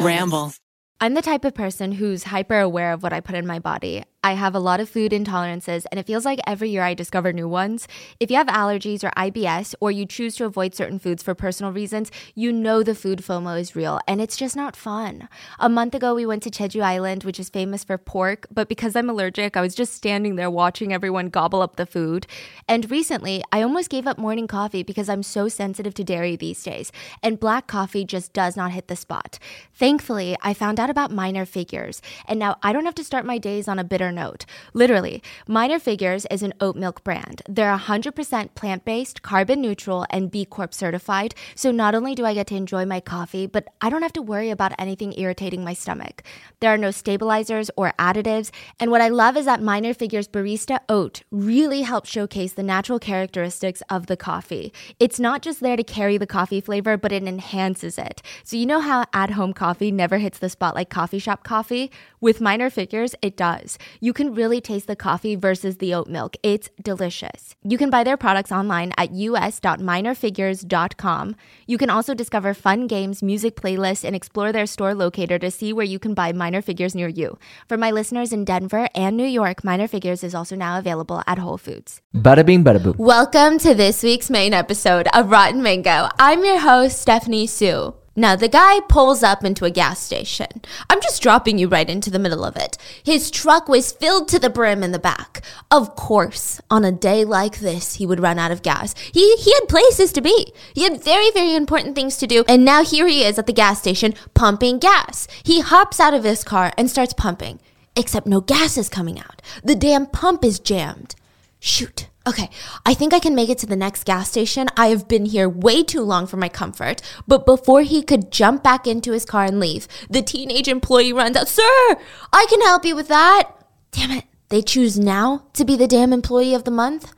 Ramble. I'm the type of person who's hyper aware of what I put in my body. I have a lot of food intolerances, and it feels like every year I discover new ones. If you have allergies or IBS, or you choose to avoid certain foods for personal reasons, you know the food FOMO is real, and it's just not fun. A month ago, we went to Jeju Island, which is famous for pork, but because I'm allergic, I was just standing there watching everyone gobble up the food. And recently, I almost gave up morning coffee because I'm so sensitive to dairy these days, and black coffee just does not hit the spot. Thankfully, I found out about Minor Figures, and now I don't have to start my days on a bitter note. Literally, Minor Figures is an oat milk brand. They're 100% plant-based, carbon-neutral, and B Corp certified, so not only do I get to enjoy my coffee, but I don't have to worry about anything irritating my stomach. There are no stabilizers or additives, and what I love is that Minor Figures Barista Oat really helps showcase the natural characteristics of the coffee. It's not just there to carry the coffee flavor, but it enhances it. So you know how at-home coffee never hits the spot like coffee shop coffee? With Minor Figures, it does. You can really taste the coffee versus the oat milk. It's delicious. You can buy their products online at us.minorfigures.com. You can also discover fun games, music playlists, and explore their store locator to see where you can buy Minor Figures near you. For my listeners in Denver and New York, Minor Figures is also now available at Whole Foods. Bada bing, bada boo. Welcome to this week's main episode of Rotten Mango. I'm your host, Stephanie Sue. Now, the guy pulls up into a gas station. I'm just dropping you right into the middle of it. His truck was filled to the brim in the back. Of course, on a day like this, he would run out of gas. He had places to be. He had very, very important things to do. And now here he is at the gas station pumping gas. He hops out of his car and starts pumping. Except no gas is coming out. The damn pump is jammed. Shoot. Okay, I think I can make it to the next gas station. I have been here way too long for my comfort. But before he could jump back into his car and leave, the teenage employee runs out. Sir, I can help you with that. Damn it. They choose now to be the damn employee of the month?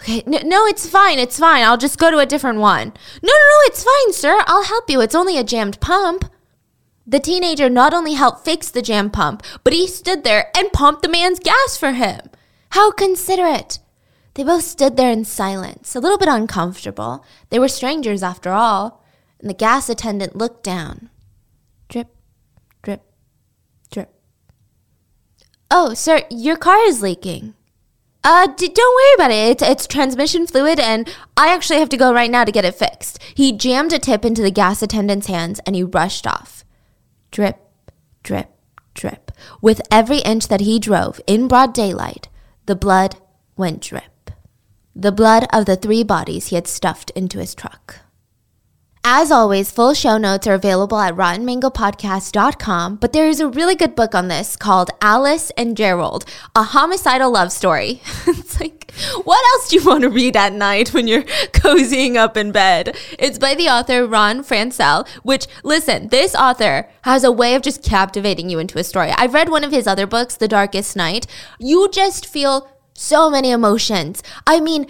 Okay, no, it's fine. It's fine. I'll just go to a different one. No, it's fine, sir. I'll help you. It's only a jammed pump. The teenager not only helped fix the jammed pump, but he stood there and pumped the man's gas for him. How considerate. They both stood there in silence, a little bit uncomfortable. They were strangers after all. And the gas attendant looked down. Drip, drip, drip. Oh, sir, your car is leaking. Don't worry about it. It's transmission fluid, and I actually have to go right now to get it fixed. He jammed a tip into the gas attendant's hands, and he rushed off. Drip, drip, drip. With every inch that he drove, in broad daylight, the blood went drip. The blood of the three bodies he had stuffed into his truck. As always, full show notes are available at RottenMangoPodcast.com, but there is a really good book on this called Alice and Gerald, a homicidal love story. It's like, what else do you want to read at night when you're cozying up in bed? It's by the author Ron Francel, which, listen, this author has a way of just captivating you into a story. I've read one of his other books, The Darkest Night. You just feel so many emotions. I mean,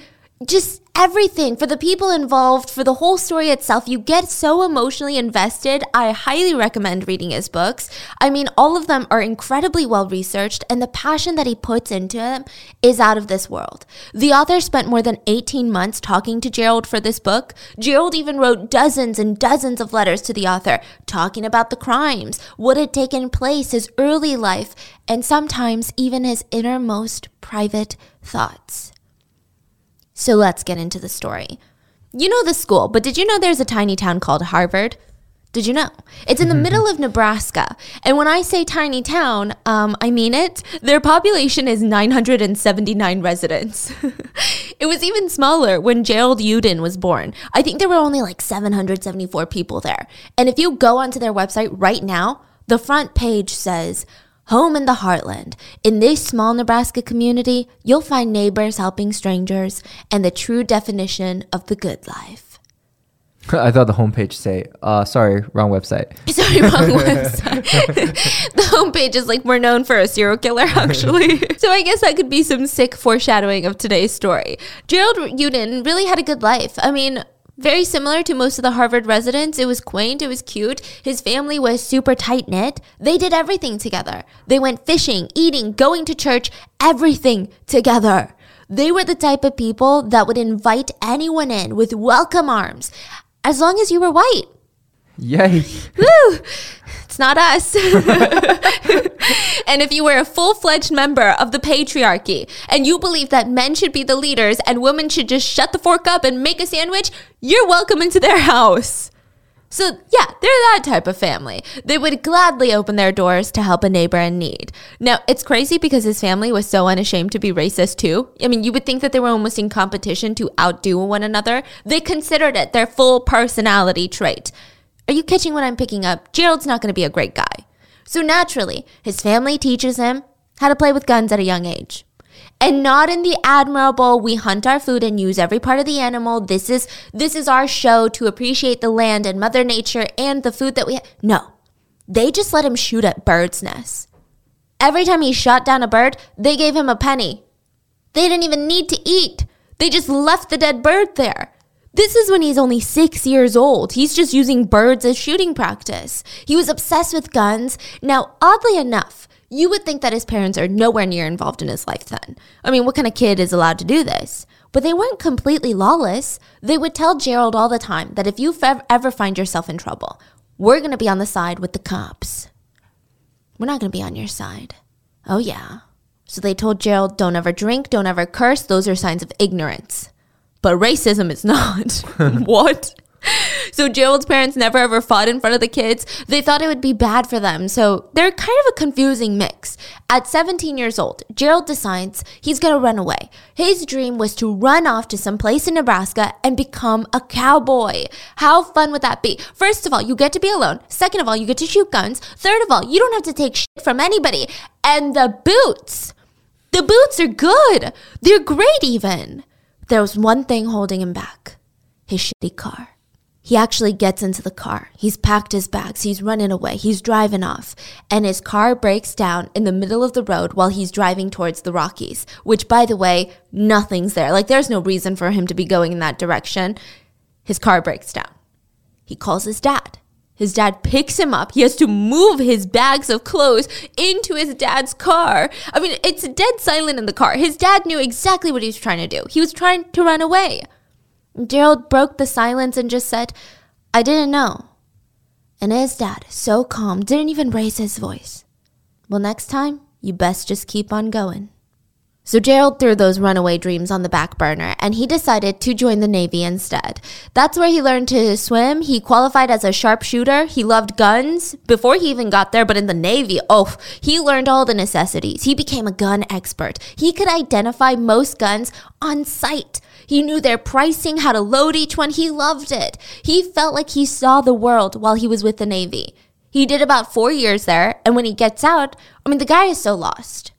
just everything. For the people involved, for the whole story itself, you get so emotionally invested. I highly recommend reading his books. I mean, all of them are incredibly well-researched, and the passion that he puts into them is out of this world. The author spent more than 18 months talking to Gerald for this book. Gerald even wrote dozens and dozens of letters to the author, talking about the crimes, what had taken place, his early life, and sometimes even his innermost private thoughts. So let's get into the story. You know the school, but did you know there's a tiny town called Harvard? Did you know? It's in the middle of Nebraska. And when I say tiny town, I mean it. Their population is 979 residents. It was even smaller when Gerald Uden was born. I think there were only like 774 people there. And if you go onto their website right now, the front page says, Home in the Heartland. In this small Nebraska community, you'll find neighbors helping strangers and the true definition of the good life. I thought the homepage say, sorry, wrong website. Sorry, wrong website. The homepage is like, we're known for a serial killer, actually. So I guess that could be some sick foreshadowing of today's story. Gerald Uden really had a good life. I mean, very similar to most of the Harvard residents. It was quaint. It was cute. His family was super tight-knit. They did everything together. They went fishing, eating, going to church, everything together. They were the type of people that would invite anyone in with welcome arms, as long as you were white. Yay. Woo! It's not us. And if you were a full-fledged member of the patriarchy and you believe that men should be the leaders and women should just shut the fork up and make a sandwich, you're welcome into their house. So yeah, they're that type of family. They would gladly open their doors to help a neighbor in need. Now, it's crazy because his family was so unashamed to be racist too. I mean, you would think that they were almost in competition to outdo one another. They considered it their full personality trait. Are you catching what I'm picking up? Gerald's not going to be a great guy. So naturally, his family teaches him how to play with guns at a young age. And not in the admirable, we hunt our food and use every part of the animal. This is our show to appreciate the land and Mother Nature and the food that we have. No, they just let him shoot at birds' nests. Every time he shot down a bird, they gave him a penny. They didn't even need to eat. They just left the dead bird there. This is when he's only 6 years old. He's just using birds as shooting practice. He was obsessed with guns. Now, oddly enough, you would think that his parents are nowhere near involved in his life then. I mean, what kind of kid is allowed to do this? But they weren't completely lawless. They would tell Gerald all the time that if you ever find yourself in trouble, we're going to be on the side with the cops. We're not going to be on your side. Oh, yeah. So they told Gerald, don't ever drink, don't ever curse. Those are signs of ignorance. But racism is not. What? So Gerald's parents never ever fought in front of the kids. They thought it would be bad for them. So they're kind of a confusing mix. At 17 years old, Gerald decides he's going to run away. His dream was to run off to some place in Nebraska and become a cowboy. How fun would that be? First of all, you get to be alone. Second of all, you get to shoot guns. Third of all, you don't have to take shit from anybody. And the boots. The boots are good. They're great even. There was one thing holding him back, his shitty car. He actually gets into the car. He's packed his bags. He's running away. He's driving off. And his car breaks down in the middle of the road while he's driving towards the Rockies, which, by the way, nothing's there. Like, there's no reason for him to be going in that direction. His car breaks down. He calls his dad. His dad picks him up. He has to move his bags of clothes into his dad's car. I mean, it's dead silent in the car. His dad knew exactly what he was trying to do. He was trying to run away. Gerald broke the silence and just said, I didn't know. And his dad, so calm, didn't even raise his voice. Well, next time, you best just keep on going. So Gerald threw those runaway dreams on the back burner, and he decided to join the Navy instead. That's where he learned to swim. He qualified as a sharpshooter. He loved guns before he even got there, but in the Navy, oh, he learned all the necessities. He became a gun expert. He could identify most guns on sight. He knew their pricing, how to load each one. He loved it. He felt like he saw the world while he was with the Navy. He did about 4 years there, and when he gets out, I mean, the guy is so lost.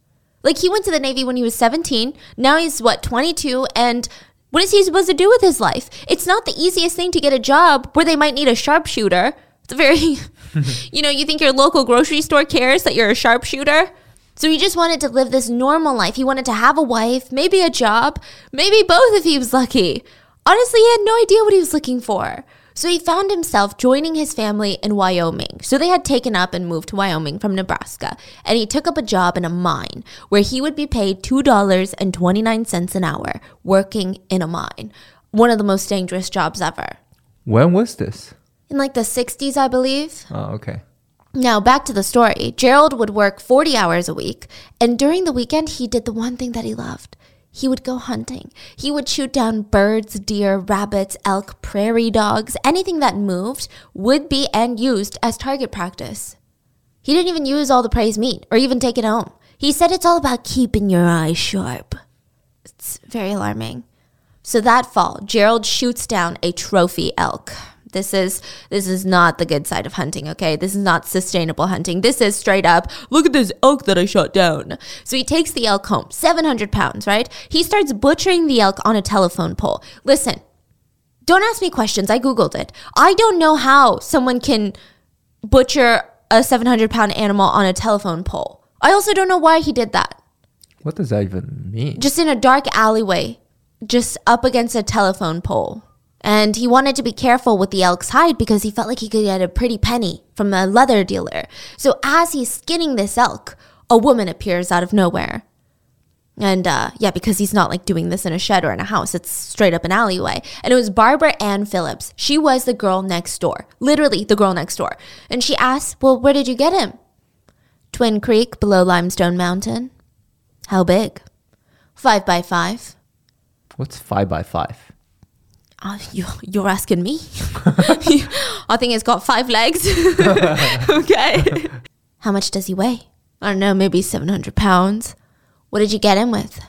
Like, he went to the Navy when he was 17. Now he's, 22? And what is he supposed to do with his life? It's not the easiest thing to get a job where they might need a sharpshooter. It's you think your local grocery store cares that you're a sharpshooter? So he just wanted to live this normal life. He wanted to have a wife, maybe a job, maybe both if he was lucky. Honestly, he had no idea what he was looking for. So he found himself joining his family in Wyoming. So they had taken up and moved to Wyoming from Nebraska. And he took up a job in a mine where he would be paid $2.29 an hour working in a mine. One of the most dangerous jobs ever. When was this? In the 60s, I believe. Oh, okay. Now, back to the story. Gerald would work 40 hours a week. And during the weekend, he did the one thing that he loved. He would go hunting. He would shoot down birds, deer, rabbits, elk, prairie dogs. Anything that moved would be and used as target practice. He didn't even use all the prize meat or even take it home. He said it's all about keeping your eyes sharp. It's very alarming. So that fall, Gerald shoots down a trophy elk. This is not the good side of hunting, okay? This is not sustainable hunting. This is straight up, look at this elk that I shot down. So he takes the elk home, 700 pounds, right? He starts butchering the elk on a telephone pole. Listen, don't ask me questions. I Googled it. I don't know how someone can butcher a 700-pound animal on a telephone pole. I also don't know why he did that. What does that even mean? Just in a dark alleyway, just up against a telephone pole. And he wanted to be careful with the elk's hide because he felt like he could get a pretty penny from a leather dealer. So as he's skinning this elk, a woman appears out of nowhere. And yeah, because he's not like doing this in a shed or in a house. It's straight up an alleyway. And it was Barbara Ann Phillips. She was the girl next door, literally the girl next door. And she asked, well, where did you get him? Twin Creek below Limestone Mountain. How big? 5 by 5. What's 5 by 5? You're asking me? I think it's got 5 legs. Okay. How much does he weigh? I don't know, maybe 700 pounds. What did you get him with?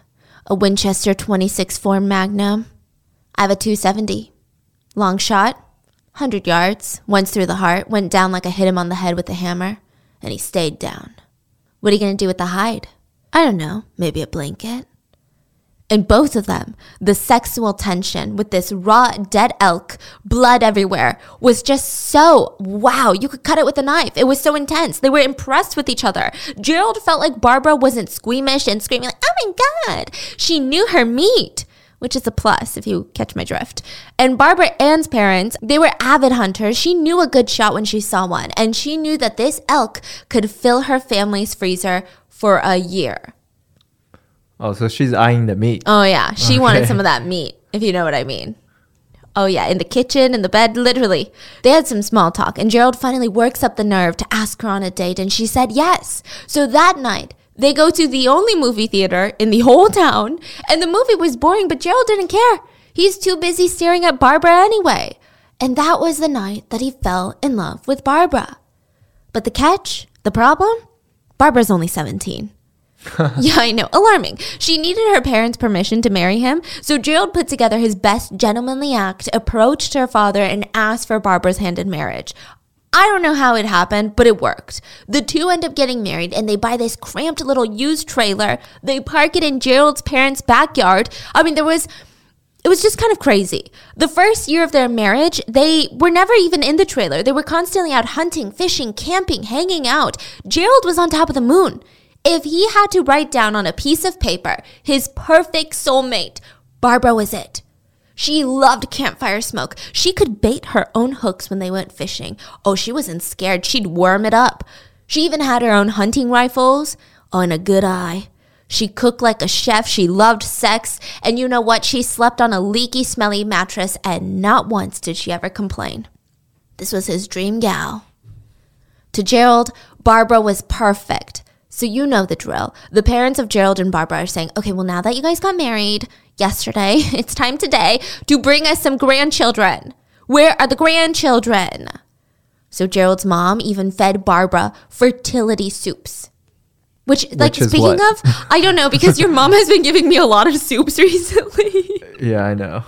A Winchester 26-4 Magnum. I have a 270. Long shot, 100 yards, once through the heart, went down like I hit him on the head with a hammer, and he stayed down. What are you going to do with the hide? I don't know, maybe a blanket. And both of them, the sexual tension with this raw, dead elk, blood everywhere, was just so, wow, you could cut it with a knife. It was so intense. They were impressed with each other. Gerald felt like Barbara wasn't squeamish and screaming like, oh my God. She knew her meat, which is a plus if you catch my drift. And Barbara Ann's parents, they were avid hunters. She knew a good shot when she saw one. And she knew that this elk could fill her family's freezer for a year. Oh, so she's eyeing the meat. Oh, yeah. She wanted some of that meat, if you know what I mean. Oh, yeah. In the kitchen, in the bed, literally. They had some small talk, and Gerald finally works up the nerve to ask her on a date, and she said yes. So that night, they go to the only movie theater in the whole town, and the movie was boring, but Gerald didn't care. He's too busy staring at Barbara anyway. And that was the night that he fell in love with Barbara. But the catch, the problem? Barbara's only 17. Yeah, I know. Alarming. She needed her parents' permission to marry him. So Gerald put together his best gentlemanly act, approached her father, and asked for Barbara's hand in marriage. I don't know how it happened, but it worked. The two end up getting married, and they buy this cramped little used trailer. They park it in Gerald's parents' backyard. I mean, it was just kind of crazy. The first year of their marriage, they were never even in the trailer. They were constantly out hunting, fishing, camping, hanging out. Gerald was on top of the moon. If he had to write down on a piece of paper his perfect soulmate, Barbara was it. She loved campfire smoke. She could bait her own hooks when they went fishing. Oh, she wasn't scared. She'd worm it up. She even had her own hunting rifles. Oh, and a good eye. She cooked like a chef. She loved sex. And you know what? She slept on a leaky, smelly mattress, and not once did she ever complain. This was his dream gal. To Gerald, Barbara was perfect. So you know the drill. The parents of Gerald and Barbara are saying, okay, well, now that you guys got married yesterday, it's time today to bring us some grandchildren. Where are the grandchildren? So Gerald's mom even fed Barbara fertility soups. Which, I don't know, because your mom has been giving me a lot of soups recently. Yeah, I know.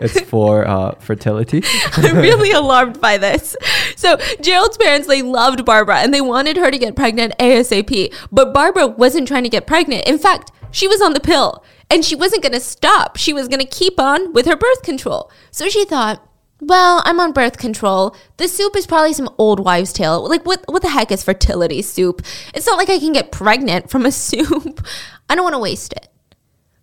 It's for fertility. I'm really alarmed by this. So Gerald's parents, they loved Barbara, and they wanted her to get pregnant ASAP. But Barbara wasn't trying to get pregnant. In fact, she was on the pill, and she wasn't going to stop. She was going to keep on with her birth control. So she thought, well, I'm on birth control. The soup is probably some old wives' tale. Like, what the heck is fertility soup? It's not like I can get pregnant from a soup. I don't want to waste it.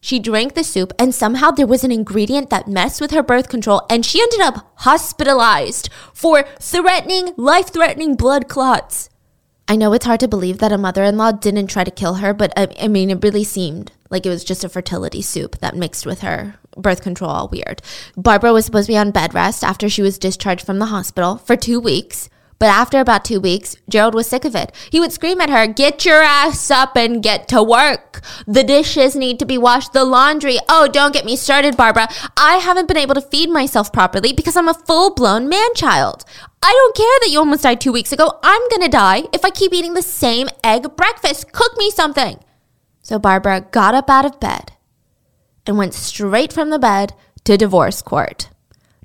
She drank the soup, and somehow there was an ingredient that messed with her birth control, and she ended up hospitalized for life-threatening blood clots. I know it's hard to believe that a mother-in-law didn't try to kill her, but I mean, it really seemed like it was just a fertility soup that mixed with her birth control, all weird. Barbara was supposed to be on bed rest after she was discharged from the hospital for 2 weeks. But after about 2 weeks, Gerald was sick of it. He would scream at her, get your ass up and get to work. The dishes need to be washed, the laundry. Oh, don't get me started, Barbara. I haven't been able to feed myself properly because I'm a full-blown man-child. I don't care that you almost died 2 weeks ago. I'm going to die if I keep eating the same egg breakfast. Cook me something. So Barbara got up out of bed and went straight from the bed to divorce court.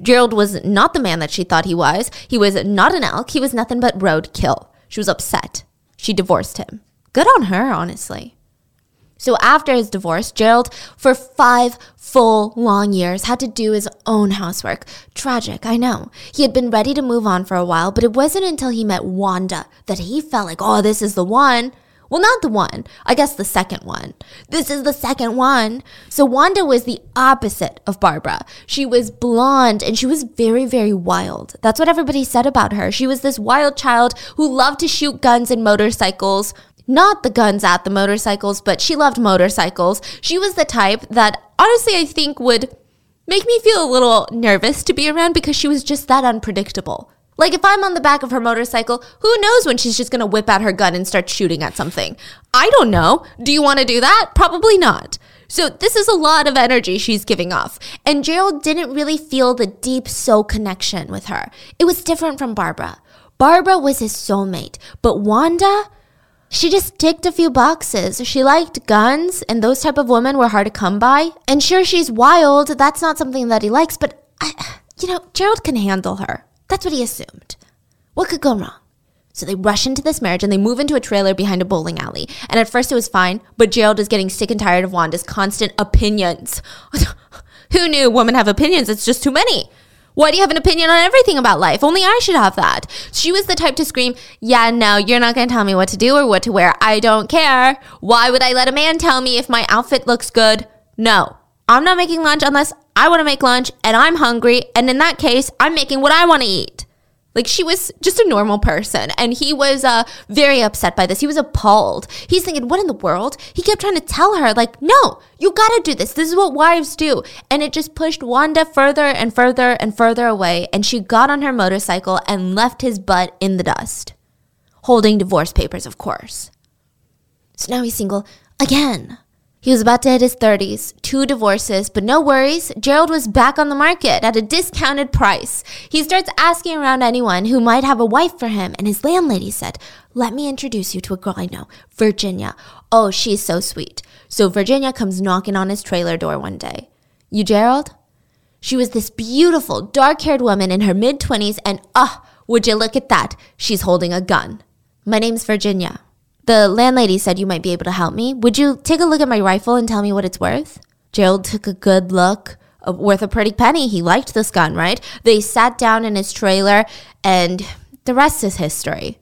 Gerald was not the man that she thought he was. He was not an elk. He was nothing but roadkill. She was upset. She divorced him. Good on her, honestly. So after his divorce, Gerald, for 5 full long years, had to do his own housework. Tragic, I know. He had been ready to move on for a while, but it wasn't until he met Wanda that he felt like, oh, this is the one. Well, not the one. I guess the second one. This is the second one. So Wanda was the opposite of Barbara. She was blonde and she was very, very wild. That's what everybody said about her. She was this wild child who loved to shoot guns and motorcycles. not the guns at the motorcycles, but she loved motorcycles. She was the type that honestly I think would make me feel a little nervous to be around because she was just that unpredictable. Like, if I'm on the back of her motorcycle, who knows when she's just going to whip out her gun and start shooting at something? I don't know. Do you want to do that? Probably not. So this is a lot of energy she's giving off. And Gerald didn't really feel the deep soul connection with her. It was different from Barbara. Barbara was his soulmate. But Wanda, she just ticked a few boxes. She liked guns, and those type of women were hard to come by. And sure, she's wild. That's not something that he likes. But, Gerald can handle her. That's what he assumed. What could go wrong? So they rush into this marriage and they move into a trailer behind a bowling alley. And at first it was fine, but Gerald is getting sick and tired of Wanda's constant opinions. Who knew women have opinions? It's just too many. Why do you have an opinion on everything about life? Only I should have that. She was the type to scream, yeah, no, you're not going to tell me what to do or what to wear. I don't care. Why would I let a man tell me if my outfit looks good? No, I'm not making lunch unless I want to make lunch and I'm hungry. And in that case, I'm making what I want to eat. Like, she was just a normal person, and he was very upset by this. He was appalled. He's thinking, what in the world? He kept trying to tell her, like, no, you gotta do this. This is what wives do. And it just pushed Wanda further and further and further away, and she got on her motorcycle and left his butt in the dust, holding divorce papers, of course. So now he's single again. He was about to hit his 30s, 2 divorces, but no worries. Gerald was back on the market at a discounted price. He starts asking around anyone who might have a wife for him, and his landlady said, let me introduce you to a girl I know, Virginia. Oh, she's so sweet. So Virginia comes knocking on his trailer door one day. You, Gerald? She was this beautiful, dark-haired woman in her mid-20s, and would you look at that? She's holding a gun. My name's Virginia. The landlady said you might be able to help me. Would you take a look at my rifle and tell me what it's worth? Gerald took a good look, worth a pretty penny. He liked this gun, right? They sat down in his trailer, and the rest is history.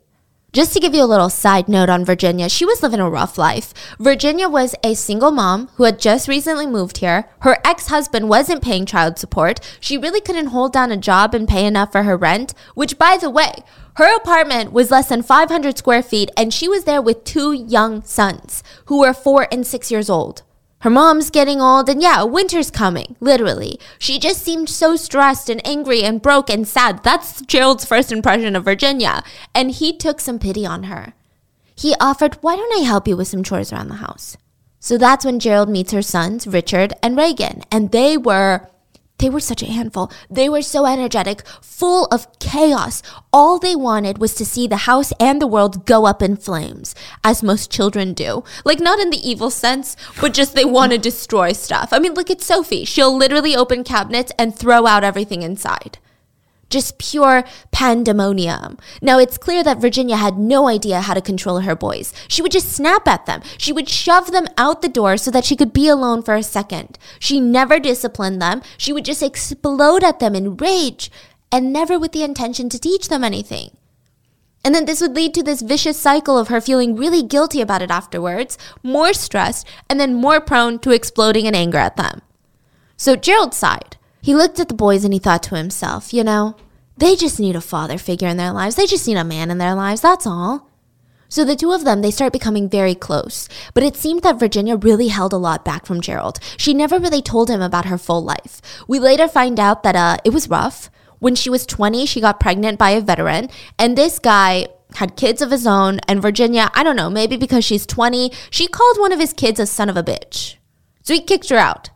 Just to give you a little side note on Virginia, she was living a rough life. Virginia was a single mom who had just recently moved here. Her ex-husband wasn't paying child support. She really couldn't hold down a job and pay enough for her rent, which, by the way, her apartment was less than 500 square feet, and she was there with 2 young sons who were 4 and 6 years old. Her mom's getting old, and yeah, winter's coming, literally. She just seemed so stressed and angry and broke and sad. That's Gerald's first impression of Virginia. And he took some pity on her. He offered, why don't I help you with some chores around the house? So that's when Gerald meets her sons, Richard and Reagan. And they were such a handful. They were so energetic, full of chaos. All they wanted was to see the house and the world go up in flames, as most children do. Like, not in the evil sense, but just they want to destroy stuff. I mean, look at Sophie. She'll literally open cabinets and throw out everything inside. Just pure pandemonium. Now, it's clear that Virginia had no idea how to control her boys. She would just snap at them. She would shove them out the door so that she could be alone for a second. She never disciplined them. She would just explode at them in rage and never with the intention to teach them anything. And then this would lead to this vicious cycle of her feeling really guilty about it afterwards, more stressed, and then more prone to exploding in anger at them. So Gerald sighed. He looked at the boys and he thought to himself, they just need a father figure in their lives. They just need a man in their lives. That's all. So the 2 of them, they start becoming very close. But it seemed that Virginia really held a lot back from Gerald. She never really told him about her full life. We later find out that it was rough. When she was 20, she got pregnant by a veteran. And this guy had kids of his own. And Virginia, I don't know, maybe because she's 20, she called one of his kids a son of a bitch. So he kicked her out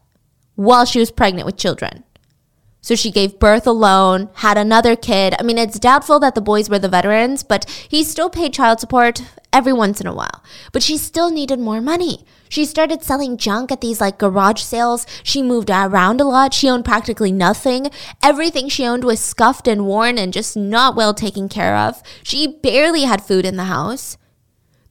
while she was pregnant with children. So she gave birth alone, had another kid. I mean, it's doubtful that the boys were the veterans, but he still paid child support every once in a while. But she still needed more money. She started selling junk at these garage sales. She moved around a lot. She owned practically nothing. Everything she owned was scuffed and worn and just not well taken care of. She barely had food in the house.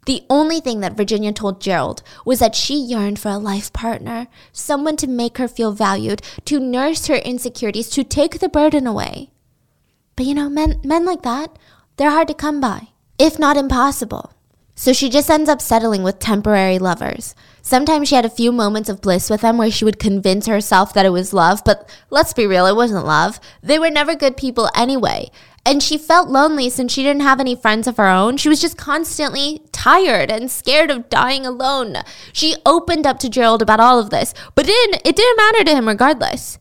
The only thing that Virginia told Gerald was that she yearned for a life partner, someone to make her feel valued, to nurse her insecurities, to take the burden away. But men like that, they're hard to come by, if not impossible. So she just ends up settling with temporary lovers. Sometimes she had a few moments of bliss with them where she would convince herself that it was love, but let's be real, it wasn't love. They were never good people anyway. And she felt lonely since she didn't have any friends of her own. She was just constantly tired and scared of dying alone. She opened up to Gerald about all of this, but it didn't matter to him regardless.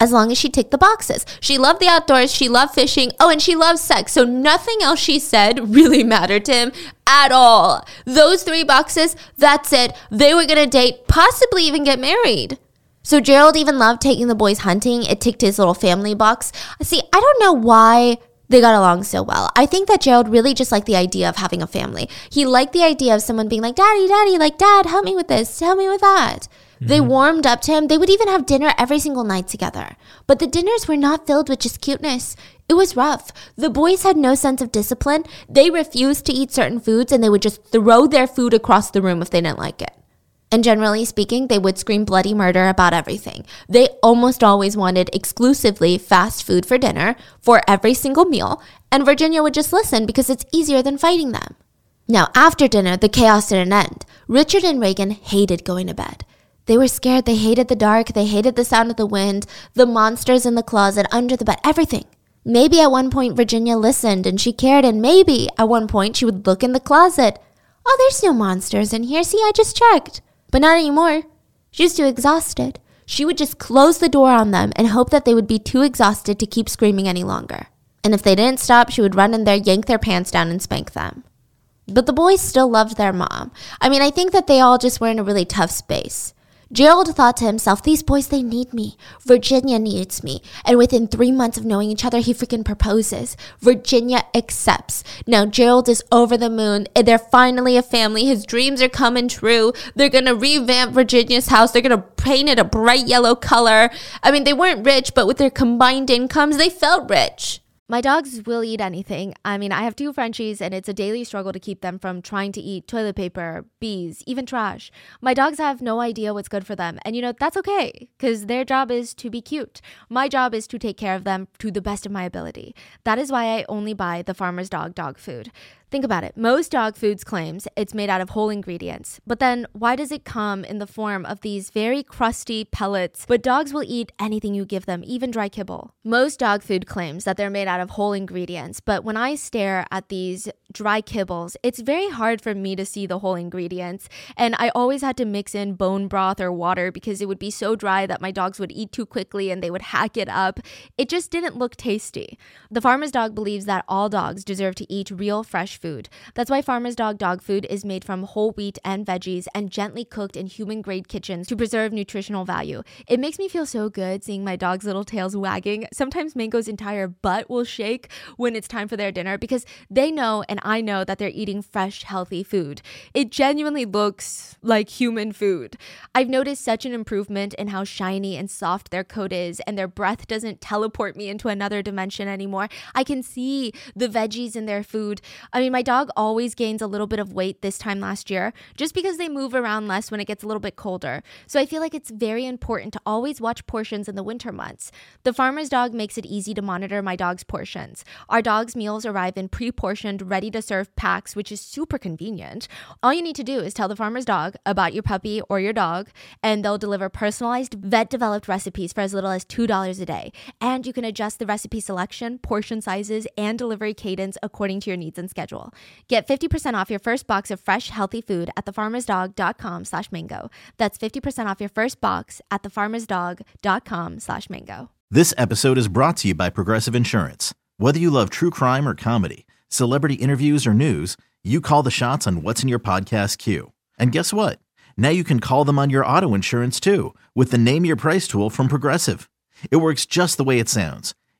As long as she ticked the boxes. She loved the outdoors, she loved fishing, oh, and she loved sex. So nothing else she said really mattered to him at all. Those three boxes, that's it. They were gonna date, possibly even get married. So Gerald even loved taking the boys hunting. It ticked his little family box. See, I don't know why they got along so well. I think that Gerald really just liked the idea of having a family. He liked the idea of someone being like, Daddy, Daddy, like, Dad, help me with this, help me with that. They warmed up to him. They would even have dinner every single night together. But the dinners were not filled with just cuteness. It was rough. The boys had no sense of discipline. They refused to eat certain foods, and they would just throw their food across the room if they didn't like it. And generally speaking, they would scream bloody murder about everything. They almost always wanted exclusively fast food for dinner for every single meal, and Virginia would just listen because it's easier than fighting them. Now, after dinner, the chaos didn't end. Richard and Reagan hated going to bed. They were scared. They hated the dark. They hated the sound of the wind, the monsters in the closet, under the bed, everything. Maybe at one point Virginia listened and she cared, and maybe at one point she would look in the closet. Oh, there's no monsters in here. See, I just checked. But not anymore. She was too exhausted. She would just close the door on them and hope that they would be too exhausted to keep screaming any longer. And if they didn't stop, she would run in there, yank their pants down, and spank them. But the boys still loved their mom. I mean, I think that they all just were in a really tough space. Gerald thought to himself, these boys, they need me. Virginia needs me. And within 3 months of knowing each other, he freaking proposes. Virginia accepts. Now, Gerald is over the moon. They're finally a family. His dreams are coming true. They're going to revamp Virginia's house. They're going to paint it a bright yellow color. I mean, they weren't rich, but with their combined incomes, they felt rich. My dogs will eat anything. I mean, I have 2 Frenchies, and it's a daily struggle to keep them from trying to eat toilet paper, bees, even trash. My dogs have no idea what's good for them. And, you know, that's okay, because their job is to be cute. My job is to take care of them to the best of my ability. That is why I only buy the Farmer's dog food. Think about it. Most dog foods claims it's made out of whole ingredients. But then why does it come in the form of these very crusty pellets? But dogs will eat anything you give them, even dry kibble. Most dog food claims that they're made out of whole ingredients. But when I stare at these dry kibbles, it's very hard for me to see the whole ingredients. And I always had to mix in bone broth or water because it would be so dry that my dogs would eat too quickly and they would hack it up. It just didn't look tasty. The Farmer's Dog believes that all dogs deserve to eat real fresh food. That's why Farmer's dog food is made from whole wheat and veggies and gently cooked in human-grade kitchens to preserve nutritional value. It makes me feel so good seeing my dog's little tails wagging. Sometimes Mango's entire butt will shake when it's time for their dinner because they know and I know that they're eating fresh, healthy food. It genuinely looks like human food. I've noticed such an improvement in how shiny and soft their coat is, and their breath doesn't teleport me into another dimension anymore. I can see the veggies in their food. I mean, my dog always gains a little bit of weight this time last year just because they move around less when it gets a little bit colder. So I feel like it's very important to always watch portions in the winter months. The Farmer's Dog makes it easy to monitor my dog's portions. Our dog's meals arrive in pre-portioned, ready-to-serve packs, which is super convenient. All you need to do is tell the Farmer's Dog about your puppy or your dog, and they'll deliver personalized, vet-developed recipes for as little as $2 a day. And you can adjust the recipe selection, portion sizes, and delivery cadence according to your needs and schedule. Get 50% off your first box of fresh, healthy food at thefarmersdog.com/mango. That's 50% off your first box at thefarmersdog.com/mango. This episode is brought to you by Progressive Insurance. Whether you love true crime or comedy, celebrity interviews or news, you call the shots on what's in your podcast queue. And guess what? Now you can call them on your auto insurance too with the Name Your Price tool from Progressive. It works just the way it sounds.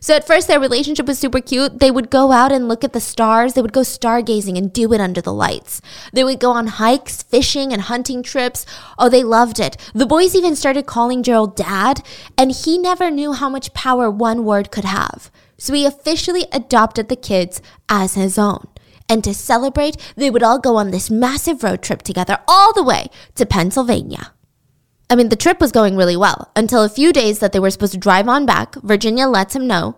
So at first, their relationship was super cute. They would go out and look at the stars. They would go stargazing and do it under the lights. They would go on hikes, fishing, and hunting trips. Oh, they loved it. The boys even started calling Gerald Dad, and he never knew how much power one word could have. So he officially adopted the kids as his own. And to celebrate, they would all go on this massive road trip together all the way to Pennsylvania. I mean, the trip was going really well until a few days that they were supposed to drive on back. Virginia lets him know,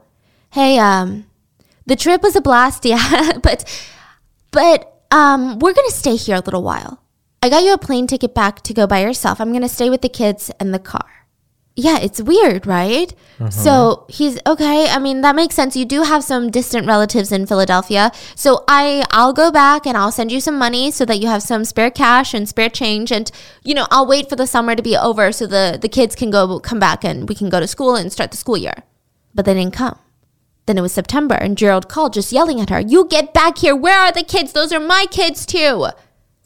hey, the trip was a blast, yeah, but we're going to stay here a little while. I got you a plane ticket back to go by yourself. I'm going to stay with the kids and the car. Yeah, it's weird, right? Uh-huh. So he's, okay, I mean, that makes sense. You do have some distant relatives in Philadelphia. So I'll go back and I'll send you some money so that you have some spare cash and spare change. And, you know, I'll wait for the summer to be over so the kids can come back and we can go to school and start the school year. But they didn't come. Then it was September and Gerald called just yelling at her, you get back here. Where are the kids? Those are my kids too.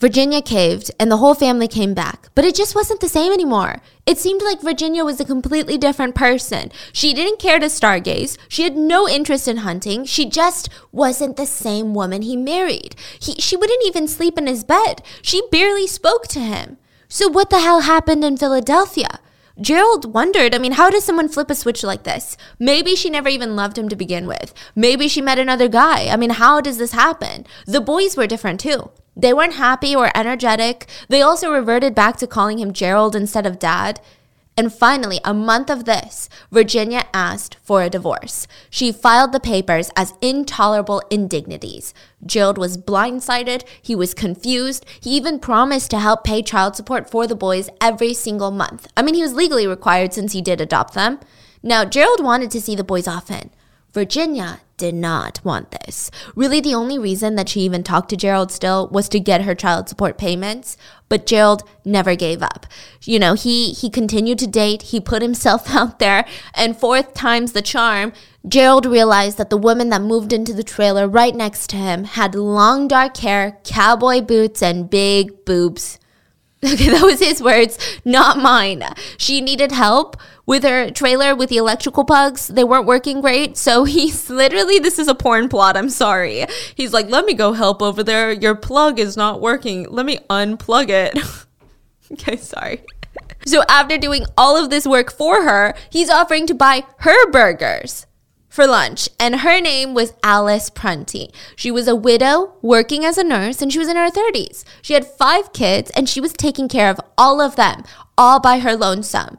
Virginia caved, and the whole family came back. But it just wasn't the same anymore. It seemed like Virginia was a completely different person. She didn't care to stargaze. She had no interest in hunting. She just wasn't the same woman he married. She wouldn't even sleep in his bed. She barely spoke to him. So what the hell happened in Philadelphia? Gerald wondered, I mean, how does someone flip a switch like this? Maybe she never even loved him to begin with. Maybe she met another guy. I mean, how does this happen? The boys were different too. They weren't happy or energetic. They also reverted back to calling him Gerald instead of Dad. And finally, a month of this, Virginia asked for a divorce. She filed the papers as intolerable indignities. Gerald was blindsided. He was confused. He even promised to help pay child support for the boys every single month. I mean, he was legally required since he did adopt them. Now, Gerald wanted to see the boys often. Virginia did not want this. Really, the only reason that she even talked to Gerald still was to get her child support payments. But Gerald never gave up. You know, he continued to date. He put himself out there. And fourth time's the charm. Gerald realized that the woman that moved into the trailer right next to him had long dark hair, cowboy boots, and big boobs. Okay, that was his words, not mine. She needed help with her trailer, with the electrical plugs. They weren't working great. So he's literally, this is a porn plot. I'm sorry. He's like, let me go help over there. Your plug is not working. Let me unplug it. Okay, sorry. So after doing all of this work for her, he's offering to buy her burgers for lunch. And her name was Alice Prunty. She was a widow working as a nurse, and she was in her 30s. She had 5 kids, and she was taking care of all of them, all by her lonesome.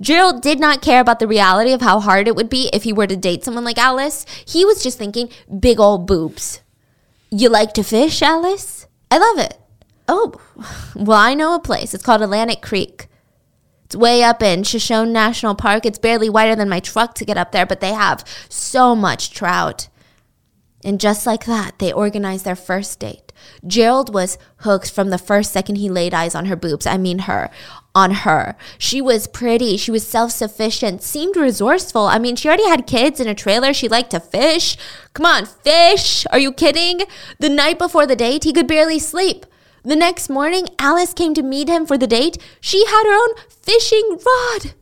Gerald did not care about the reality of how hard it would be if he were to date someone like Alice. He was just thinking big old boobs. You like to fish, Alice? I love it. Oh, well, I know a place. It's called Atlantic Creek. It's way up in Shoshone National Park. It's barely wider than my truck to get up there, but they have so much trout. And just like that, they organized their first date. Gerald was hooked from the first second he laid eyes on her boobs. I mean her. On her. She was pretty. She was self-sufficient. Seemed resourceful. I mean, she already had kids in a trailer. She liked to fish. Come on, fish. Are you kidding? The night before the date, he could barely sleep. The next morning, Alice came to meet him for the date. She had her own fishing rod.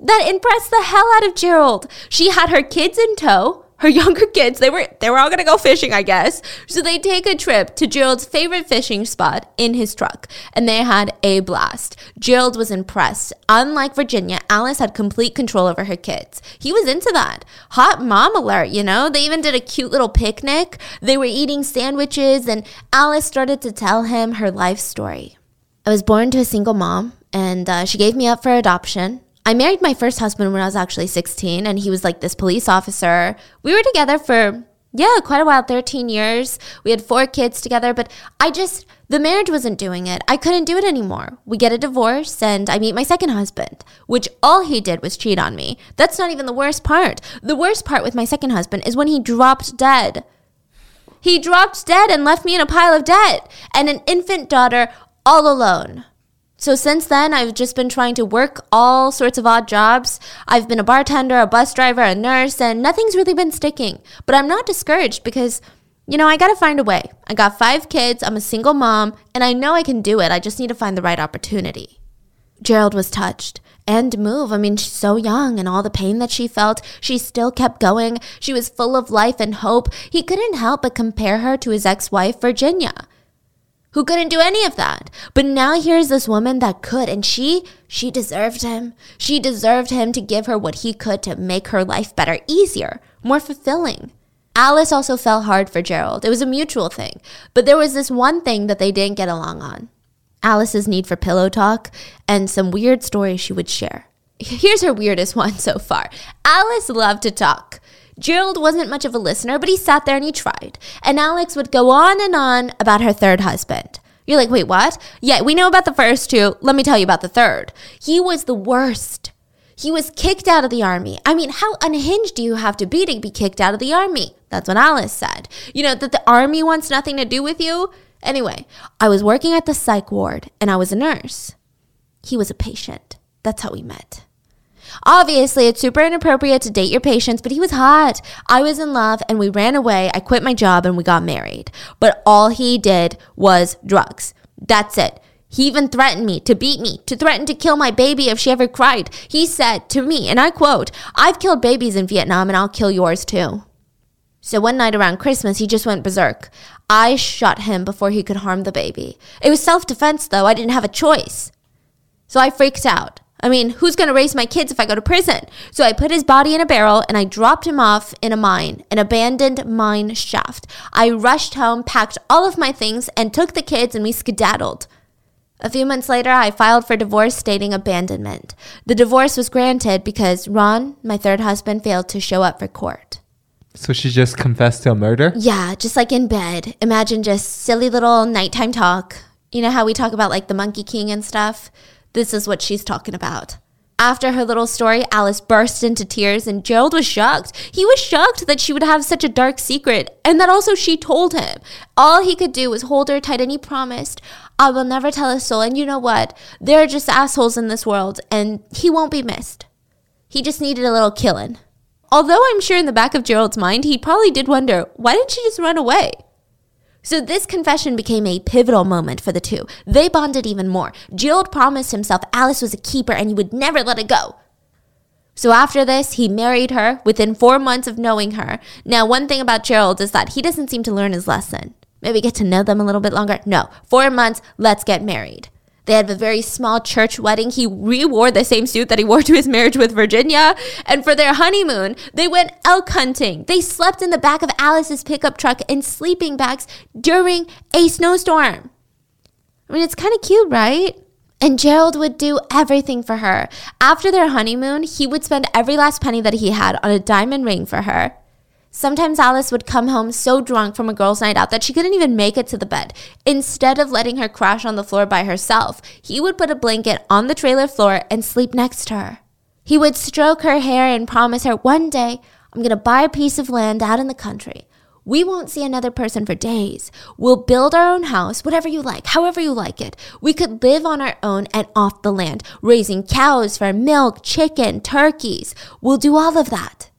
That impressed the hell out of Gerald. She had her kids in tow, her younger kids. They were all going to go fishing, I guess. So they take a trip to Gerald's favorite fishing spot in his truck, and they had a blast. Gerald was impressed. Unlike Virginia, Alice had complete control over her kids. He was into that. Hot mom alert, you know? They even did a cute little picnic. They were eating sandwiches, and Alice started to tell him her life story. I was born to a single mom, and she gave me up for adoption. I married my first husband when I was actually 16, and he was like this police officer. We were together for, quite a while, 13 years. We had 4 kids together, but the marriage wasn't doing it. I couldn't do it anymore. We get a divorce, and I meet my second husband, which all he did was cheat on me. That's not even the worst part. The worst part with my second husband is when he dropped dead. He dropped dead and left me in a pile of debt and an infant daughter all alone. So since then, I've just been trying to work all sorts of odd jobs. I've been a bartender, a bus driver, a nurse, and nothing's really been sticking. But I'm not discouraged because, you know, I got to find a way. I got 5 kids, I'm a single mom, and I know I can do it. I just need to find the right opportunity. Gerald was touched and moved. I mean, she's so young, and all the pain that she felt, she still kept going. She was full of life and hope. He couldn't help but compare her to his ex-wife, Virginia, who couldn't do any of that. But now here's this woman that could, and she deserved him. She deserved him to give her what he could to make her life better, easier, more fulfilling. Alice also fell hard for Gerald. It was a mutual thing. But there was this one thing that they didn't get along on. Alice's need for pillow talk and some weird stories she would share. Here's her weirdest one so far. Alice loved to talk. Gerald wasn't much of a listener, but he sat there and he tried. And Alex would go on about her third husband. You're like, wait, what? Yeah, we know about the first two. Let me tell you about the third. He was the worst. He was kicked out of the army. I mean, how unhinged do you have to be kicked out of the army? That's what Alice said. You know, that the army wants nothing to do with you? Anyway, I was working at the psych ward, and I was a nurse. He was a patient. That's how we met. Obviously, it's super inappropriate to date your patients, but he was hot. I was in love, and we ran away. I quit my job, and we got married. But all he did was drugs. That's it. He even threatened me to beat me, to threaten to kill my baby if she ever cried. He said to me, and I quote, "I've killed babies in Vietnam, and I'll kill yours too." So one night around Christmas, he just went berserk. I shot him before he could harm the baby. It was self-defense, though. I didn't have a choice. So I freaked out. I mean, who's going to raise my kids if I go to prison? So I put his body in a barrel and I dropped him off in a mine, an abandoned mine shaft. I rushed home, packed all of my things, and took the kids, and we skedaddled. A few months later, I filed for divorce stating abandonment. The divorce was granted because Ron, my third husband, failed to show up for court. So she just confessed to a murder? Yeah, just like in bed. Imagine just silly little nighttime talk. You know how we talk about like the Monkey King and stuff? This is what she's talking about. After her little story, Alice burst into tears and Gerald was shocked. He was shocked that she would have such a dark secret and that also she told him. All he could do was hold her tight and he promised, "I will never tell a soul." And you know what? There are just assholes in this world and he won't be missed. He just needed a little killing. Although I'm sure in the back of Gerald's mind, he probably did wonder, why didn't she just run away? So this confession became a pivotal moment for the two. They bonded even more. Gerald promised himself Alice was a keeper and he would never let it go. So after this, he married her within 4 months of knowing her. Now, one thing about Gerald is that he doesn't seem to learn his lesson. Maybe get to know them a little bit longer. No, 4 months, let's get married. They had a very small church wedding. He re-wore the same suit that he wore to his marriage with Virginia. And for their honeymoon, they went elk hunting. They slept in the back of Alice's pickup truck in sleeping bags during a snowstorm. I mean, it's kind of cute, right? And Gerald would do everything for her. After their honeymoon, he would spend every last penny that he had on a diamond ring for her. Sometimes Alice would come home so drunk from a girls' night out that she couldn't even make it to the bed. Instead of letting her crash on the floor by herself, he would put a blanket on the trailer floor and sleep next to her. He would stroke her hair and promise her, "One day, I'm going to buy a piece of land out in the country. We won't see another person for days. We'll build our own house, whatever you like, however you like it. We could live on our own and off the land, raising cows for milk, chicken, turkeys. We'll do all of that."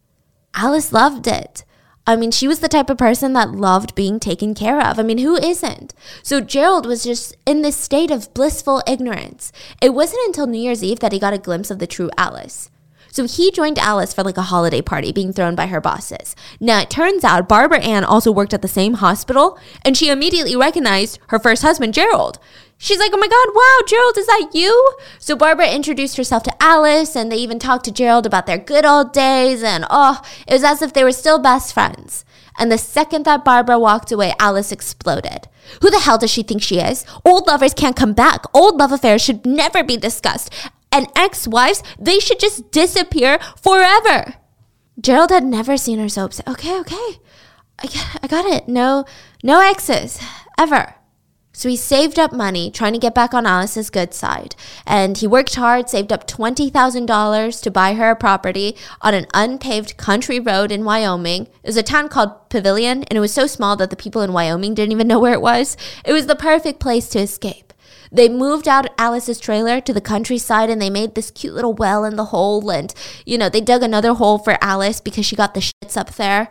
Alice loved it. I mean, she was the type of person that loved being taken care of. I mean, who isn't? So Gerald was just in this state of blissful ignorance. It wasn't until New Year's Eve that he got a glimpse of the true Alice. So he joined Alice for like a holiday party being thrown by her bosses. Now, it turns out Barbara Ann also worked at the same hospital, and she immediately recognized her first husband, Gerald. She's like, "Oh my God, wow, Gerald, is that you?" So Barbara introduced herself to Alice, and they even talked to Gerald about their good old days, and oh, it was as if they were still best friends. And the second that Barbara walked away, Alice exploded. Who the hell does she think she is? Old lovers can't come back. Old love affairs should never be discussed. And ex-wives, they should just disappear forever. Gerald had never seen her so upset. Okay. I got it. No exes. Ever. So he saved up money, trying to get back on Alice's good side. And he worked hard, saved up $20,000 to buy her a property on an unpaved country road in Wyoming. It was a town called Pavilion, and it was so small that the people in Wyoming didn't even know where it was. It was the perfect place to escape. They moved out Alice's trailer to the countryside, and they made this cute little well in the hole. And, you know, they dug another hole for Alice because she got the shits up there.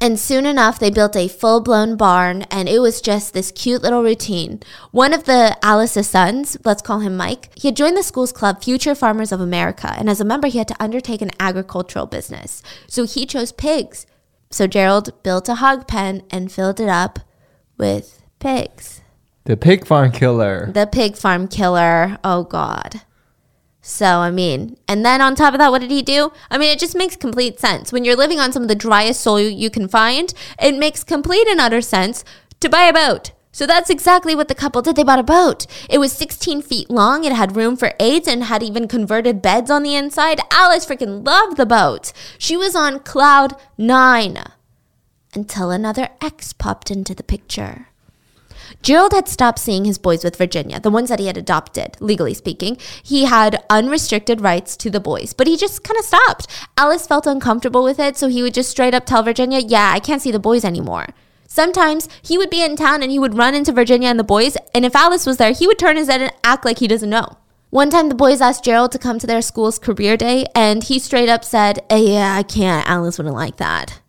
And soon enough, they built a full-blown barn, and it was just this cute little routine. One of the Alice's sons, let's call him Mike, he had joined the school's club Future Farmers of America, and as a member, he had to undertake an agricultural business. So he chose pigs. So Gerald built a hog pen and filled it up with pigs. The pig farm killer. Oh, God. So, I mean, and then on top of that, what did he do? I mean, it just makes complete sense. When you're living on some of the driest soil you can find, it makes complete and utter sense to buy a boat. So that's exactly what the couple did. They bought a boat. It was 16 feet long. It had room for 8 and had even converted beds on the inside. Alice freaking loved the boat. She was on cloud 9 until another ex popped into the picture. Gerald had stopped seeing his boys with Virginia, the ones that he had adopted, legally speaking. He had unrestricted rights to the boys, but he just kind of stopped. Alice felt uncomfortable with it, so he would just straight up tell Virginia, yeah, I can't see the boys anymore. Sometimes he would be in town and he would run into Virginia and the boys, and if Alice was there, he would turn his head and act like he doesn't know. One time the boys asked Gerald to come to their school's career day, and he straight up said, yeah, I can't. Alice wouldn't like that.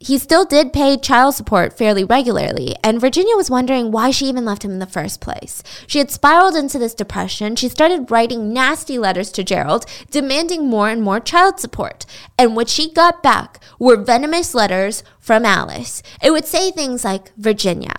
He still did pay child support fairly regularly, and Virginia was wondering why she even left him in the first place. She had spiraled into this depression. She started writing nasty letters to Gerald, demanding more and more child support. And what she got back were venomous letters from Alice. It would say things like, Virginia,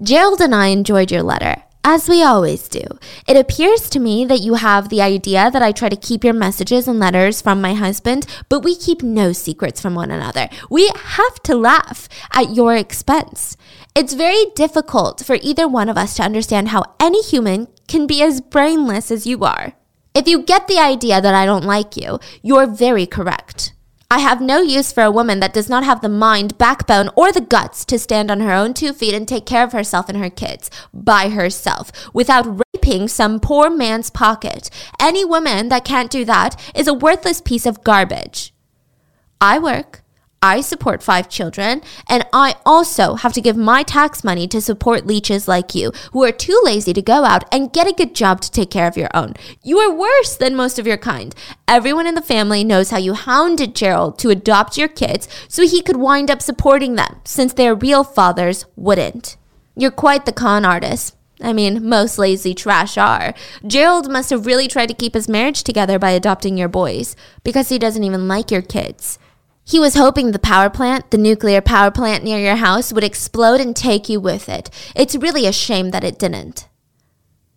Gerald and I enjoyed your letter, as we always do. It appears to me that you have the idea that I try to keep your messages and letters from my husband, but we keep no secrets from one another. We have to laugh at your expense. It's very difficult for either one of us to understand how any human can be as brainless as you are. If you get the idea that I don't like you, you're very correct. I have no use for a woman that does not have the mind, backbone, or the guts to stand on her own 2 feet and take care of herself and her kids by herself without raping some poor man's pocket. Any woman that can't do that is a worthless piece of garbage. I work, I support 5 children, and I also have to give my tax money to support leeches like you who are too lazy to go out and get a good job to take care of your own. You are worse than most of your kind. Everyone in the family knows how you hounded Gerald to adopt your kids so he could wind up supporting them since their real fathers wouldn't. You're quite the con artist. I mean, most lazy trash are. Gerald must have really tried to keep his marriage together by adopting your boys because he doesn't even like your kids. He was hoping the power plant, the nuclear power plant near your house, would explode and take you with it. It's really a shame that it didn't.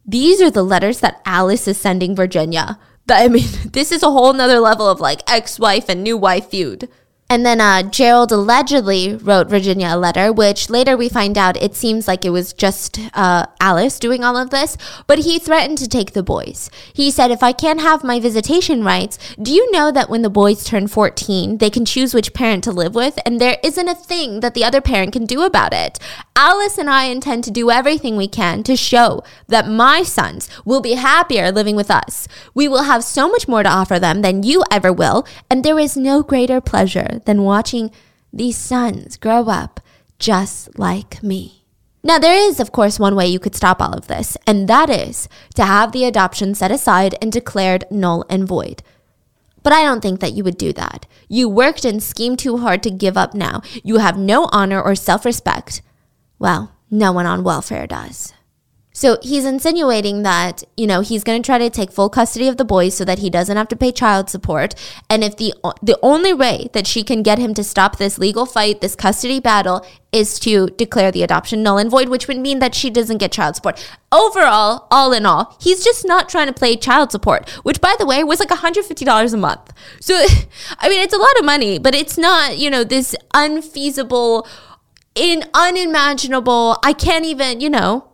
These are the letters that Alice is sending Virginia. I mean, this is a whole nother level of like ex-wife and new wife feud. And then Gerald allegedly wrote Virginia a letter, which later we find out it seems like it was just Alice doing all of this. But he threatened to take the boys. He said, if I can't have my visitation rights, do you know that when the boys turn 14, they can choose which parent to live with? And there isn't a thing that the other parent can do about it. Alice and I intend to do everything we can to show that my sons will be happier living with us. We will have so much more to offer them than you ever will. And there is no greater pleasure than watching these sons grow up just like me. Now, there is, of course, one way you could stop all of this, and that is to have the adoption set aside and declared null and void. But I don't think that you would do that. You worked and schemed too hard to give up now. You have no honor or self-respect. Well, no one on welfare does. So he's insinuating that, you know, he's going to try to take full custody of the boys so that he doesn't have to pay child support. And if the only way that she can get him to stop this legal fight, this custody battle, is to declare the adoption null and void, which would mean that she doesn't get child support. Overall, all in all, he's just not trying to play child support, which, by the way, was like $150 a month. So, I mean, it's a lot of money, but it's not, you know, this unfeasible, unimaginable, I can't even, you know.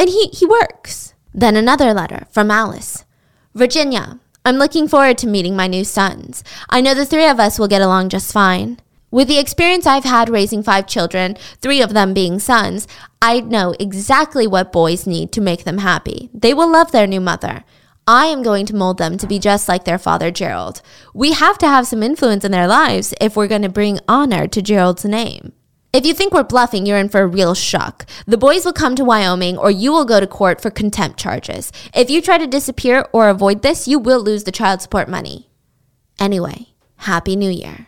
And he works. Then another letter from Alice. Virginia, I'm looking forward to meeting my new sons. I know the 3 of us will get along just fine. With the experience I've had raising 5 children, 3 of them being sons, I know exactly what boys need to make them happy. They will love their new mother. I am going to mold them to be just like their father, Gerald. We have to have some influence in their lives if we're going to bring honor to Gerald's name. If you think we're bluffing, you're in for a real shock. The boys will come to Wyoming or you will go to court for contempt charges. If you try to disappear or avoid this, you will lose the child support money. Anyway, Happy New Year.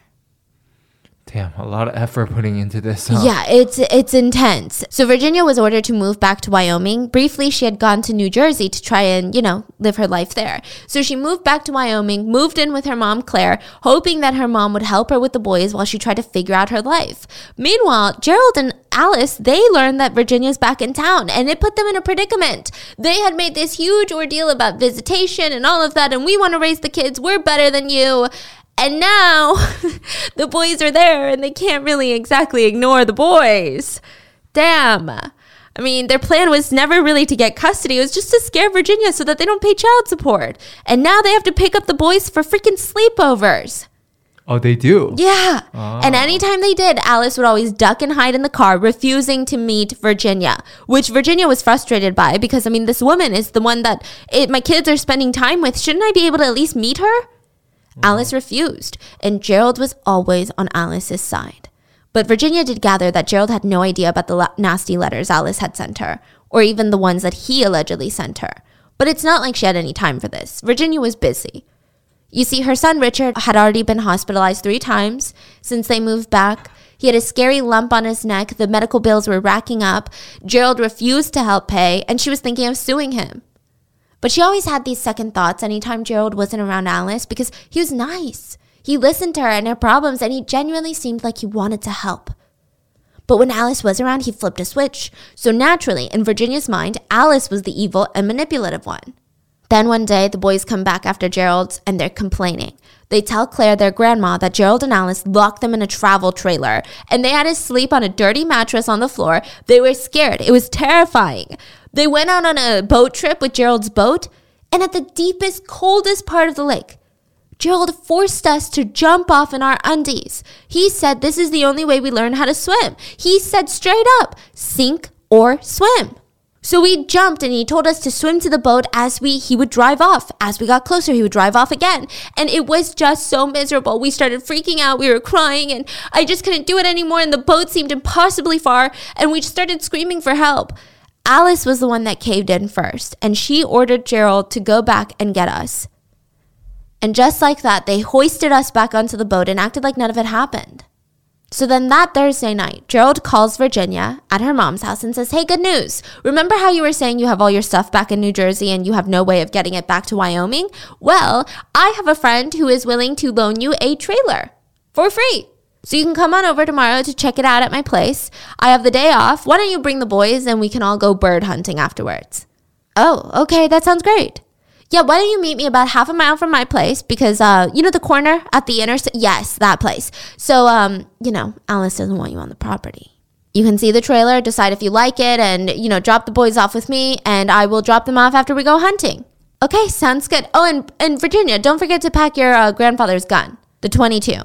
Damn, a lot of effort putting into this, huh? Yeah, it's intense. So Virginia was ordered to move back to Wyoming. Briefly, she had gone to New Jersey to try and, you know, live her life there. So she moved back to Wyoming, moved in with her mom, Claire, hoping that her mom would help her with the boys while she tried to figure out her life. Meanwhile, Gerald and Alice, they learned that Virginia's back in town, and it put them in a predicament. They had made this huge ordeal about visitation and all of that, and we want to raise the kids. We're better than you. And now the boys are there and they can't really exactly ignore the boys. Damn. I mean, their plan was never really to get custody. It was just to scare Virginia so that they don't pay child support. And now they have to pick up the boys for freaking sleepovers. Oh, they do? Yeah. Oh. And anytime they did, Alice would always duck and hide in the car, refusing to meet Virginia, which Virginia was frustrated by because, I mean, this woman is the one that my kids are spending time with. Shouldn't I be able to at least meet her? Alice refused, and Gerald was always on Alice's side. But Virginia did gather that Gerald had no idea about the nasty letters Alice had sent her, or even the ones that he allegedly sent her. But it's not like she had any time for this. Virginia was busy. You see, her son Richard had already been hospitalized 3 times since they moved back. He had a scary lump on his neck. The medical bills were racking up. Gerald refused to help pay, and she was thinking of suing him. But she always had these second thoughts anytime Gerald wasn't around Alice because he was nice. He listened to her and her problems, and he genuinely seemed like he wanted to help. But when Alice was around, he flipped a switch. So naturally, in Virginia's mind, Alice was the evil and manipulative one. Then one day, the boys come back after Gerald, and they're complaining. They tell Claire, their grandma, that Gerald and Alice locked them in a travel trailer, and they had to sleep on a dirty mattress on the floor. They were scared. It was terrifying. They went out on a boat trip with Gerald's boat, and at the deepest, coldest part of the lake, Gerald forced us to jump off in our undies. He said this is the only way we learn how to swim. He said straight up, sink or swim. So we jumped, and he told us to swim to the boat as he would drive off. As we got closer, he would drive off again. And it was just so miserable. We started freaking out. We were crying, and I just couldn't do it anymore, and the boat seemed impossibly far, and we just started screaming for help. Alice was the one that caved in first, and she ordered Gerald to go back and get us. And just like that, they hoisted us back onto the boat and acted like none of it happened. So then that Thursday night, Gerald calls Virginia at her mom's house and says, hey, good news. Remember how you were saying you have all your stuff back in New Jersey and you have no way of getting it back to Wyoming? Well, I have a friend who is willing to loan you a trailer for free. So you can come on over tomorrow to check it out at my place. I have the day off. Why don't you bring the boys and we can all go bird hunting afterwards? Oh, okay. That sounds great. Yeah, why don't you meet me about half a mile from my place? Because, you know, the corner at the intersection? Yes, that place. So, you know, Alice doesn't want you on the property. You can see the trailer, decide if you like it, and, you know, drop the boys off with me, and I will drop them off after we go hunting. Okay, sounds good. Oh, and Virginia, don't forget to pack your grandfather's gun, the .22.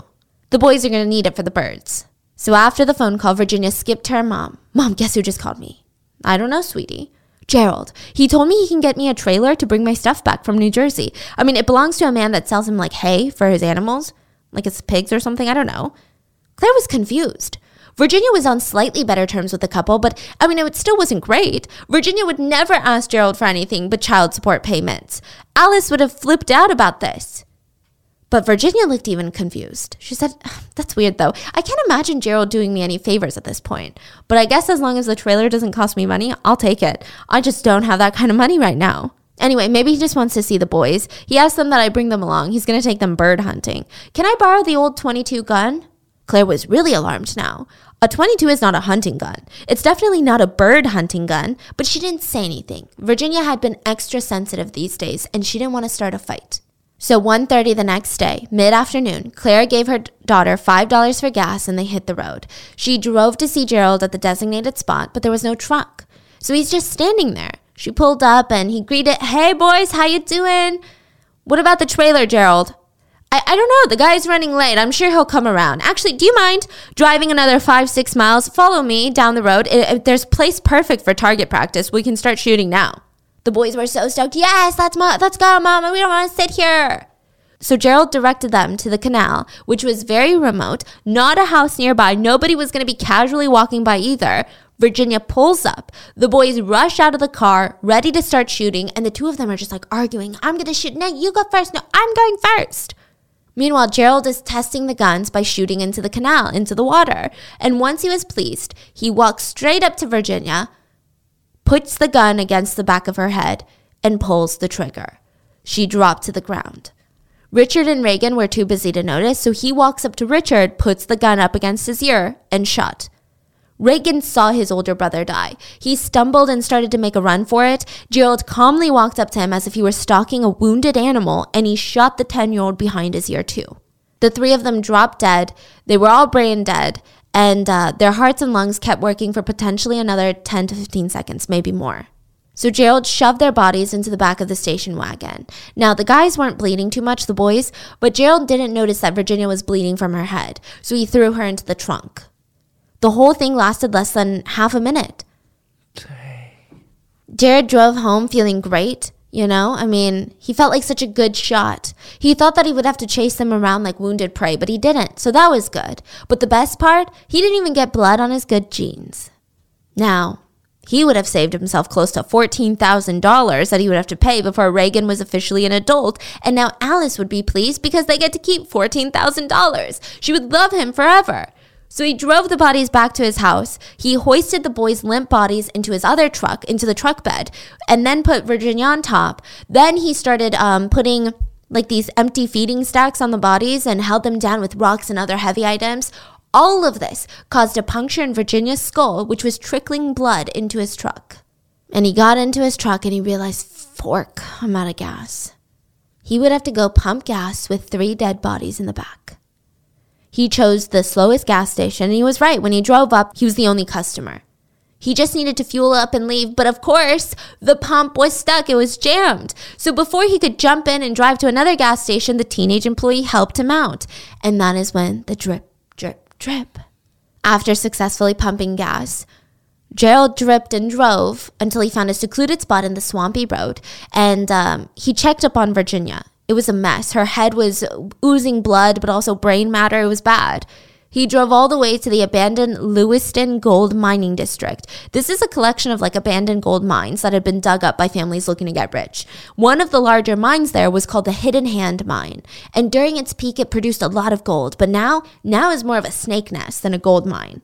The boys are going to need it for the birds. So after the phone call, Virginia skipped her mom. Mom, guess who just called me? I don't know, sweetie. Gerald. He told me he can get me a trailer to bring my stuff back from New Jersey. I mean, it belongs to a man that sells him like hay for his animals, like it's pigs or something. I don't know. Claire was confused. Virginia was on slightly better terms with the couple, but I mean, it still wasn't great. Virginia would never ask Gerald for anything but child support payments. Alice would have flipped out about this. But Virginia looked even confused. She said, that's weird though. I can't imagine Gerald doing me any favors at this point. But I guess as long as the trailer doesn't cost me money, I'll take it. I just don't have that kind of money right now. Anyway, maybe he just wants to see the boys. He asked them that I bring them along. He's going to take them bird hunting. Can I borrow the old .22 gun? Claire was really alarmed now. A .22 is not a hunting gun. It's definitely not a bird hunting gun, but she didn't say anything. Virginia had been extra sensitive these days, and she didn't want to start a fight. So 1:30 the next day, mid-afternoon, Claire gave her daughter $5 for gas and they hit the road. She drove to see Gerald at the designated spot, but there was no truck. So he's just standing there. She pulled up and he greeted, hey boys, how you doing? What about the trailer, Gerald? I don't know, the guy's running late. I'm sure he'll come around. Actually, do you mind driving another 5-6 miles? Follow me down the road. There's a place perfect for target practice. We can start shooting now. The boys were so stoked. Yes, let's go, Mom. We don't want to sit here. So Gerald directed them to the canal, which was very remote, not a house nearby. Nobody was going to be casually walking by either. Virginia pulls up. The boys rush out of the car, ready to start shooting, and the two of them are just like arguing. I'm going to shoot. No, you go first. No, I'm going first. Meanwhile, Gerald is testing the guns by shooting into the canal, into the water. And once he was pleased, he walks straight up to Virginia, puts the gun against the back of her head, and pulls the trigger. She dropped to the ground. Richard and Reagan were too busy to notice, so he walks up to Richard, puts the gun up against his ear, and shot. Reagan saw his older brother die. He stumbled and started to make a run for it. Gerald calmly walked up to him as if he were stalking a wounded animal, and he shot the 10-year-old behind his ear too. The three of them dropped dead. They were all brain dead, and their hearts and lungs kept working for potentially another 10 to 15 seconds, maybe more. So Gerald shoved their bodies into the back of the station wagon. Now, the guys weren't bleeding too much, the boys, but Gerald didn't notice that Virginia was bleeding from her head, so he threw her into the trunk. The whole thing lasted less than half a minute. Jared drove home feeling great, you know? I mean, he felt like such a good shot. He thought that he would have to chase them around like wounded prey, but he didn't, so that was good. But the best part, he didn't even get blood on his good jeans. Now, he would have saved himself close to $14,000 that he would have to pay before Reagan was officially an adult, and now Alice would be pleased because they get to keep $14,000. She would love him forever. So he drove the bodies back to his house. He hoisted the boys' limp bodies into his other truck, into the truck bed, and then put Virginia on top. Then he started putting like these empty feeding stacks on the bodies and held them down with rocks and other heavy items. All of this caused a puncture in Virginia's skull, which was trickling blood into his truck. And he got into his truck and he realized, fork, I'm out of gas. He would have to go pump gas with three dead bodies in the back. He chose the slowest gas station, and he was right. When he drove up, he was the only customer. He just needed to fuel up and leave, but of course, the pump was stuck. It was jammed. So before he could jump in and drive to another gas station, the teenage employee helped him out. And that is when the drip, drip, drip. After successfully pumping gas, Gerald dripped and drove until he found a secluded spot in the swampy road, and he checked up on Virginia. It was a mess. Her head was oozing blood, but also brain matter. It was bad. He drove all the way to the abandoned Lewiston Gold Mining District. This is a collection of like abandoned gold mines that had been dug up by families looking to get rich. One of the larger mines there was called the Hidden Hand Mine. And during its peak, it produced a lot of gold. But now is more of a snake nest than a gold mine.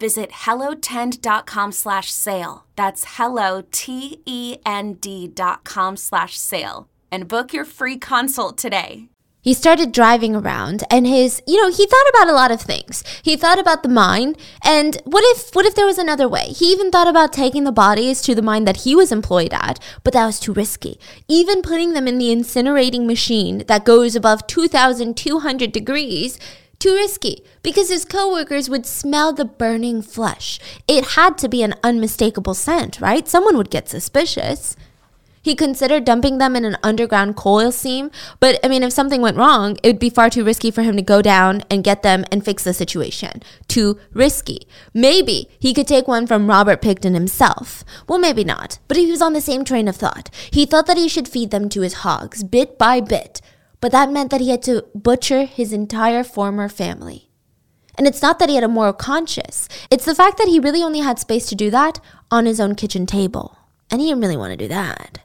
Visit hellotend.com/sale. That's hellotend.com/sale. And book your free consult today. He started driving around and he thought about a lot of things. He thought about the mine and what if there was another way? He even thought about taking the bodies to the mine that he was employed at, but that was too risky. Even putting them in the incinerating machine that goes above 2,200 degrees, too risky, because his coworkers would smell the burning flesh. It had to be an unmistakable scent, right? Someone would get suspicious. He considered dumping them in an underground coal seam, but if something went wrong, it would be far too risky for him to go down and get them and fix the situation. Too risky. Maybe he could take one from Robert Picton himself. Well, maybe not, but he was on the same train of thought. He thought that he should feed them to his hogs, bit by bit. But that meant that he had to butcher his entire former family. And it's not that he had a moral conscience. It's the fact that he really only had space to do that on his own kitchen table. And he didn't really want to do that.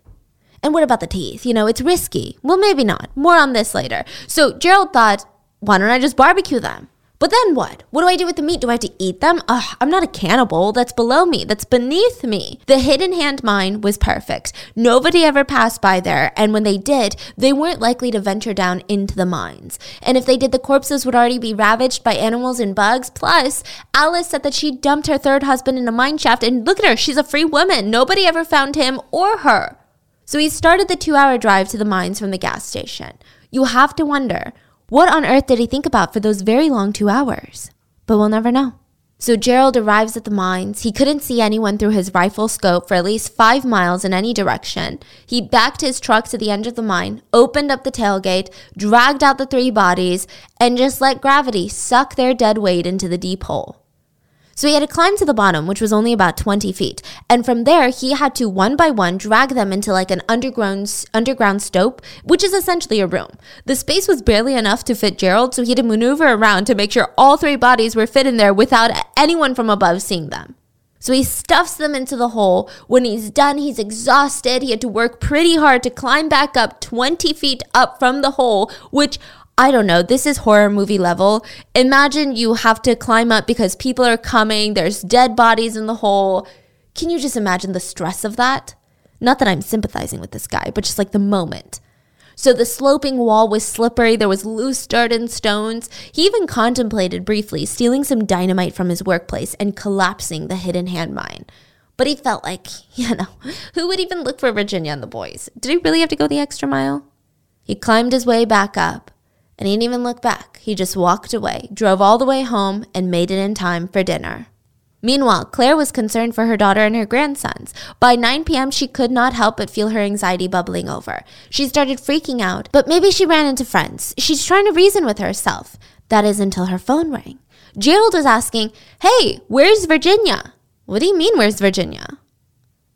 And what about the teeth? You know, it's risky. Well, maybe not. More on this later. So Gerald thought, why don't I just barbecue them? But then what? What do I do with the meat? Do I have to eat them? Ugh, I'm not a cannibal. That's below me. That's beneath me. The Hidden Hand Mine was perfect. Nobody ever passed by there, and when they did, they weren't likely to venture down into the mines. And if they did, the corpses would already be ravaged by animals and bugs. Plus, Alice said that she dumped her third husband in a mine shaft, and look at her. She's a free woman. Nobody ever found him or her. So he started the 2-hour drive to the mines from the gas station. You have to wonder, what on earth did he think about for those very long 2 hours? But we'll never know. So Gerald arrives at the mines. He couldn't see anyone through his rifle scope for at least 5 miles in any direction. He backed his truck to the end of the mine, opened up the tailgate, dragged out the 3 bodies, and just let gravity suck their dead weight into the deep hole. So he had to climb to the bottom, which was only about 20 feet. And from there, he had to, one by one, drag them into like an underground stope, which is essentially a room. The space was barely enough to fit Gerald, so he had to maneuver around to make sure all 3 bodies were fit in there without anyone from above seeing them. So he stuffs them into the hole. When he's done, he's exhausted. He had to work pretty hard to climb back up 20 feet up from the hole, which, I don't know, this is horror movie level. Imagine you have to climb up because people are coming, there's dead bodies in the hole. Can you just imagine the stress of that? Not that I'm sympathizing with this guy, but just like the moment. So the sloping wall was slippery, there was loose dirt and stones. He even contemplated briefly stealing some dynamite from his workplace and collapsing the Hidden Hand Mine. But he felt like, you know, who would even look for Virginia and the boys? Did he really have to go the extra mile? He climbed his way back up. And he didn't even look back. He just walked away, drove all the way home, and made it in time for dinner. Meanwhile, Claire was concerned for her daughter and her grandsons. By 9 p.m., she could not help but feel her anxiety bubbling over. She started freaking out, but maybe she ran into friends. She's trying to reason with herself. That is until her phone rang. Gerald was asking, "Hey, where's Virginia?" "What do you mean, where's Virginia?"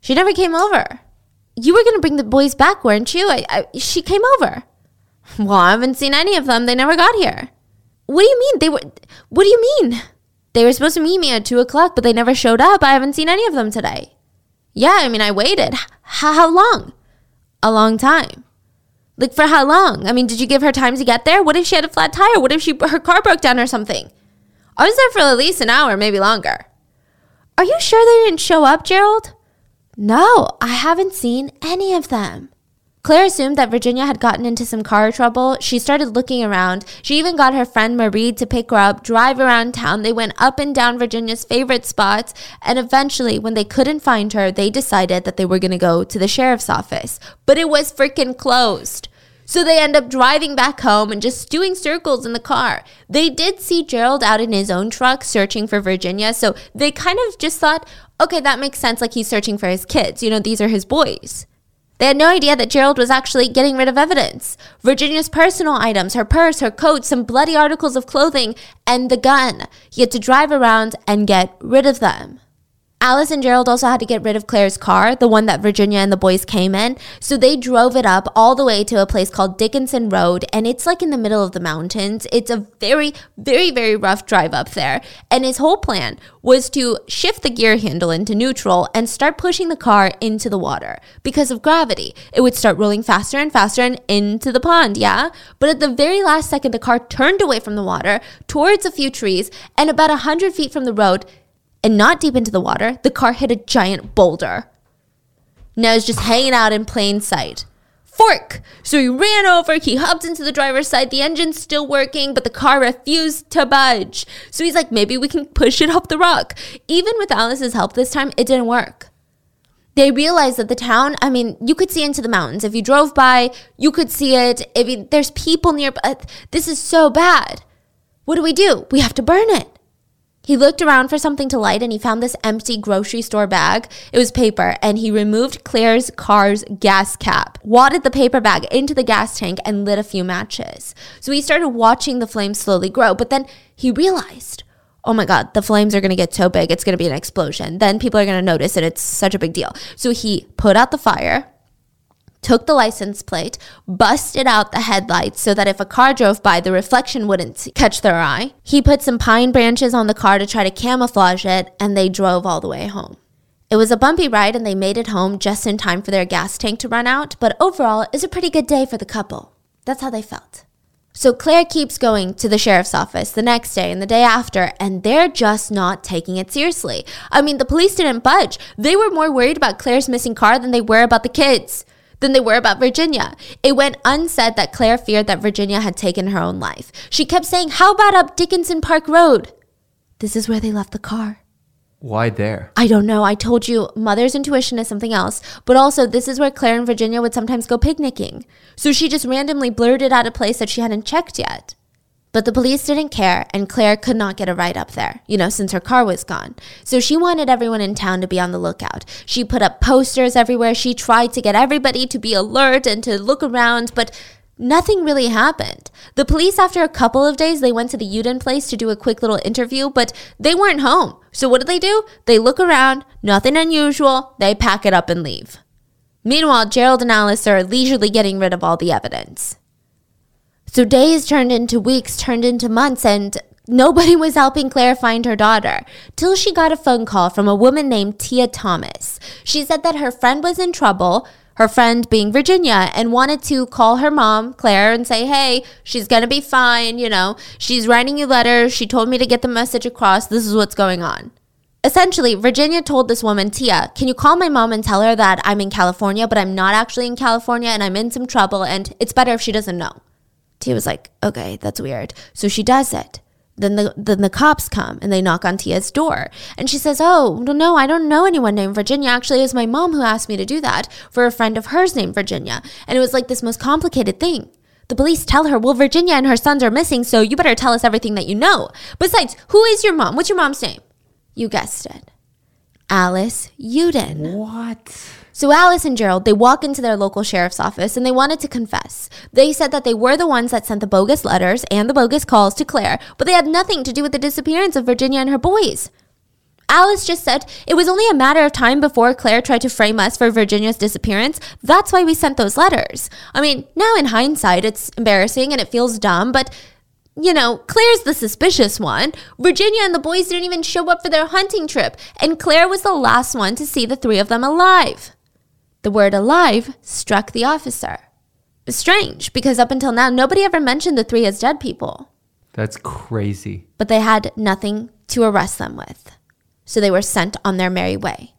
"She never came over." "You were going to bring the boys back, weren't you? She came over." "Well, I haven't seen any of them. They never got here." "What do you mean? What do you mean?" "They were supposed to meet me at 2 o'clock, but they never showed up. I haven't seen any of them today." "Yeah, I mean, I waited." How long?" "A long time." "Like, for how long? I mean, did you give her time to get there? What if she had a flat tire? What if her car broke down or something?" "I was there for at least an hour, maybe longer." "Are you sure they didn't show up, Gerald?" "No, I haven't seen any of them." Claire assumed that Virginia had gotten into some car trouble. She started looking around. She even got her friend Marie to pick her up, drive around town. They went up and down Virginia's favorite spots. And eventually, when they couldn't find her, they decided that they were going to go to the sheriff's office. But it was freaking closed. So they end up driving back home and just doing circles in the car. They did see Gerald out in his own truck searching for Virginia. So they kind of just thought, okay, that makes sense. Like, he's searching for his kids. You know, these are his boys. They had no idea that Gerald was actually getting rid of evidence. Virginia's personal items, her purse, her coat, some bloody articles of clothing, and the gun. He had to drive around and get rid of them. Alice and Gerald also had to get rid of Claire's car, the one that Virginia and the boys came in. So they drove it up all the way to a place called Dickinson Road, and it's like in the middle of the mountains. It's a very, very, very rough drive up there. And his whole plan was to shift the gear handle into neutral and start pushing the car into the water. Because of gravity, it would start rolling faster and faster and into the pond, yeah? But at the very last second, the car turned away from the water towards a few trees, and about 100 feet from the road, and not deep into the water, the car hit a giant boulder. Now it's just hanging out in plain sight. Fork! So he ran over, he hopped into the driver's side, the engine's still working, but the car refused to budge. So he's like, maybe we can push it up the rock. Even with Alice's help this time, it didn't work. They realized that the town, I mean, you could see into the mountains. If you drove by, you could see it. I mean, there's people nearby. This is so bad. What do? We have to burn it. He looked around for something to light, and he found this empty grocery store bag. It was paper, and he removed Claire's car's gas cap, wadded the paper bag into the gas tank, and lit a few matches. So he started watching the flames slowly grow, but then he realized, oh my God, the flames are going to get so big, it's going to be an explosion. Then people are going to notice, and it's such a big deal. So he put out the fire, took the license plate, busted out the headlights so that if a car drove by, the reflection wouldn't catch their eye. He put some pine branches on the car to try to camouflage it, and they drove all the way home. It was a bumpy ride and they made it home just in time for their gas tank to run out, but overall, it was a pretty good day for the couple. That's how they felt. So Claire keeps going to the sheriff's office the next day and the day after, and they're just not taking it seriously. I mean, the police didn't budge. They were more worried about Claire's missing car than they were about the kids, than they were about Virginia. It went unsaid that Claire feared that Virginia had taken her own life. She kept saying, "How about up Dickinson Park Road?" This is where they left the car. Why there? I don't know. I told you, mother's intuition is something else. But also, this is where Claire and Virginia would sometimes go picnicking. So she just randomly blurted out a place that she hadn't checked yet. But the police didn't care, and Claire could not get a ride up there, you know, since her car was gone. So she wanted everyone in town to be on the lookout. She put up posters everywhere. She tried to get everybody to be alert and to look around, but nothing really happened. The police, after a couple of days, they went to the Uden place to do a quick little interview, but they weren't home. So what do? They look around, nothing unusual, they pack it up and leave. Meanwhile, Gerald and Alice are leisurely getting rid of all the evidence. So days turned into weeks, turned into months, and nobody was helping Claire find her daughter, till she got a phone call from a woman named Tia Thomas. She said that her friend was in trouble, her friend being Virginia, and wanted to call her mom, Claire, and say, hey, she's going to be fine, you know. She's writing you letters. She told me to get the message across. This is what's going on. Essentially, Virginia told this woman, Tia, can you call my mom and tell her that I'm in California, but I'm not actually in California, and I'm in some trouble, and it's better if she doesn't know. Tia was like, okay, that's weird. So she does it. Then the cops come and they knock on Tia's door. And she says, oh, no, I don't know anyone named Virginia. Actually, it was my mom who asked me to do that for a friend of hers named Virginia. And it was like this most complicated thing. The police tell her, well, Virginia and her sons are missing, so you better tell us everything that you know. Besides, who is your mom? What's your mom's name? You guessed it. Alice Uden. What? So Alice and Gerald, they walk into their local sheriff's office and they wanted to confess. They said that they were the ones that sent the bogus letters and the bogus calls to Claire, but they had nothing to do with the disappearance of Virginia and her boys. Alice just said, it was only a matter of time before Claire tried to frame us for Virginia's disappearance. That's why we sent those letters. I mean, now in hindsight, it's embarrassing and it feels dumb, but you know, Claire's the suspicious one. Virginia and the boys didn't even show up for their hunting trip, and Claire was the last one to see the three of them alive. The word alive struck the officer. Strange, because up until now, nobody ever mentioned the three as dead people. That's crazy. But they had nothing to arrest them with. So they were sent on their merry way.